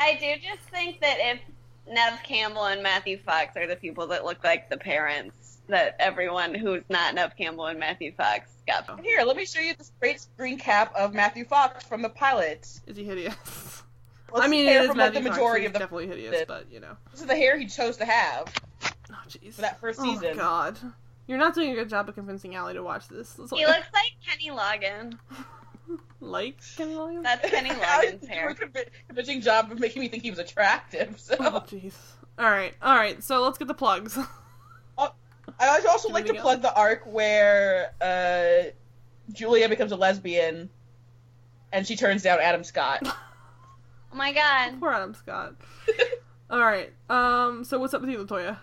I do just think that if Neve Campbell and Matthew Fox are the people that look like the parents, that everyone who's not Neve Campbell and Matthew Fox got. Here, let me show you this great screen cap of Matthew Fox from the pilot. Is he hideous? Well, I mean, it is Matthew the majority Fox. He's definitely hideous, but you know. This is the hair he chose to have. Oh, jeez. For that first season. Oh, God. You're not doing a good job of convincing Allie to watch this. He looks like Kenny Loggins. Like Kenny Loggins? That's Kenny Loggins' hair. You were convincing job of making me think he was attractive, so. Oh, jeez. All right. So let's get the plugs. I also like to plug the arc where Julia becomes a lesbian and she turns down Adam Scott. Oh, my God. Poor Adam Scott. All right. So what's up with you, Latoya?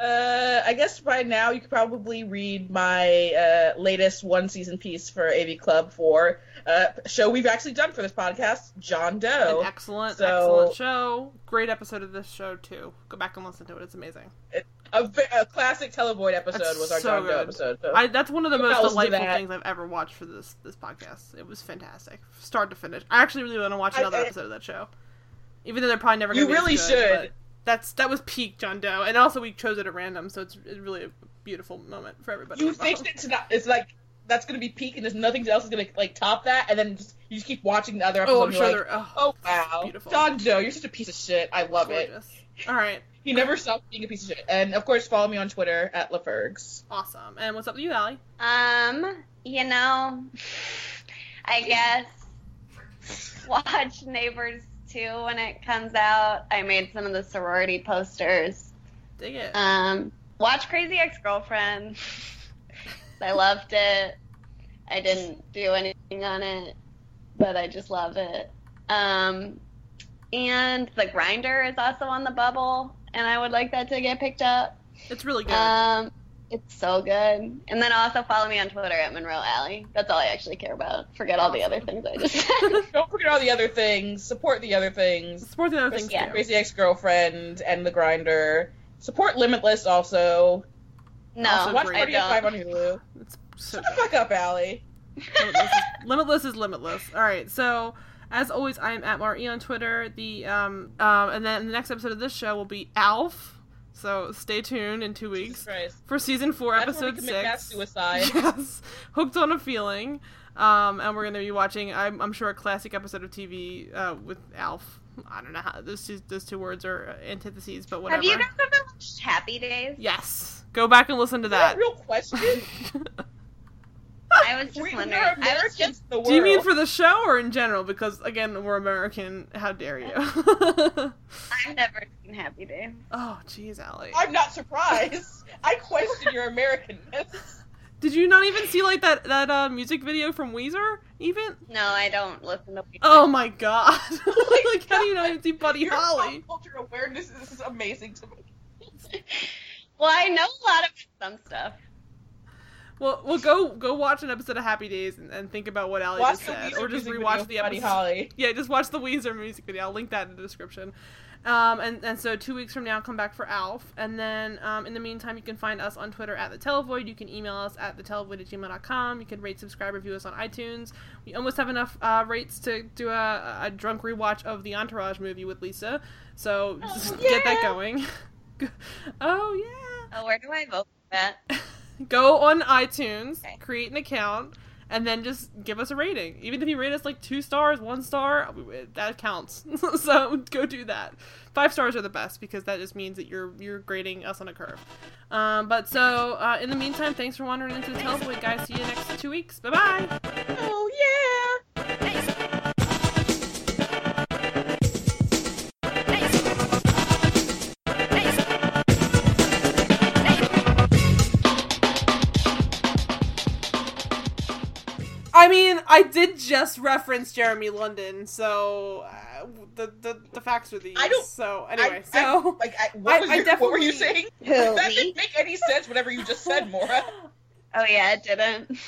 I guess by now you could probably read my latest one-season piece for AV Club for a show we've actually done for this podcast, John Doe. An excellent show. Great episode of this show, too. Go back and listen to it. It's amazing. A classic Televoid episode was our John Doe episode. So that's one of the most delightful things I've ever watched for this podcast. It was fantastic. Start to finish. I actually really want to watch another episode of that show. Even though they're probably never going to be as good. You really should. That was peak John Doe, and also we chose it at random, so it's really a beautiful moment for everybody. You think it's not? It's like that's going to be peak, and there's nothing else is going to like top that. And then just, you just keep watching the other episode. Oh, I'm sure they're wow, John Doe, you're such a piece of shit. I love it. All right. He never stopped being a piece of shit. And, of course, follow me on Twitter at LaFergs. Awesome. And what's up with you, Allie? You know, I guess watch Neighbors 2 when it comes out. I made some of the sorority posters. Dig it. Watch Crazy Ex-Girlfriend. I loved it. I didn't do anything on it, but I just love it. And The Grinder is also on the bubble, and I would like that to get picked up. It's really good. It's so good. And then also follow me on Twitter at Monroe Allie. That's all I actually care about. Forget all the other things I just said. Don't forget all the other things. Support the other things. Support the other things, yeah. Crazy Ex-Girlfriend and The Grinder. Support Limitless also. No, also watch Party of Five on Hulu. Shut the fuck up, Allie. Limitless is limitless. All right, so... As always, I am at Mara E on Twitter. And then the next episode of this show will be Alf. So stay tuned in 2 weeks for season 4, episode 6. That's where we commit mass suicide. Yes, Hooked on a Feeling. And we're going to be watching, I'm sure, a classic episode of TV with Alf. I don't know how those two words are antitheses, but whatever. Have you guys ever watched Happy Days? Yes, go back and listen to that. Is that a real question? I was just wondering. Do you mean for the show or in general? Because, again, we're American. How dare you? I've never seen Happy Days. Oh, jeez, Allie. I'm not surprised. I question your Americanness. Did you not even see, like, that music video from Weezer, even? No, I don't listen to Weezer. Oh, my God. Like, how do you not even see Buddy Holly? Your pop culture awareness is amazing to me. Well, I know a lot of some stuff. Well, go watch an episode of Happy Days and think about what Allie just said, or just rewatch the episode. Holly. Yeah, just watch the Weezer music video. I'll link that in the description. And so 2 weeks from now, come back for Alf. And then in the meantime, you can find us on Twitter at The Televoid. You can email us at thetelevoid@gmail.com. You can rate, subscribe, review us on iTunes. We almost have enough rates to do a drunk rewatch of the Entourage movie with Lisa. So get that going. Oh yeah. Oh, where do I vote for that? Go on iTunes, create an account, and then just give us a rating. Even if you rate us like 2 stars, 1 star, that counts. So go do that. 5 stars are the best because that just means that you're grading us on a curve. But in the meantime, thanks for wandering into the Televoid, guys. See you next 2 weeks. Bye bye. Oh yeah. Thanks. I mean, I did just reference Jeremy London, so the facts are these. What were you saying? That didn't make any sense. Whatever you just said, Maura. Oh yeah, it didn't.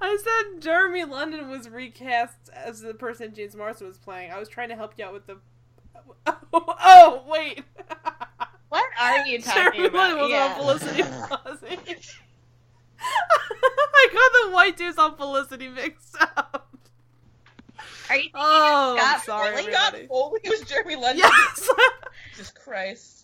I said Jeremy London was recast as the person James Marsden was playing. I was trying to help you out with the. Oh wait. What are you talking about? Was on Felicity. I got the white dudes on Felicity mixed up. Are you thinking Scott Foley? Scott Foley was Jeremy London? Yes! Jesus Christ.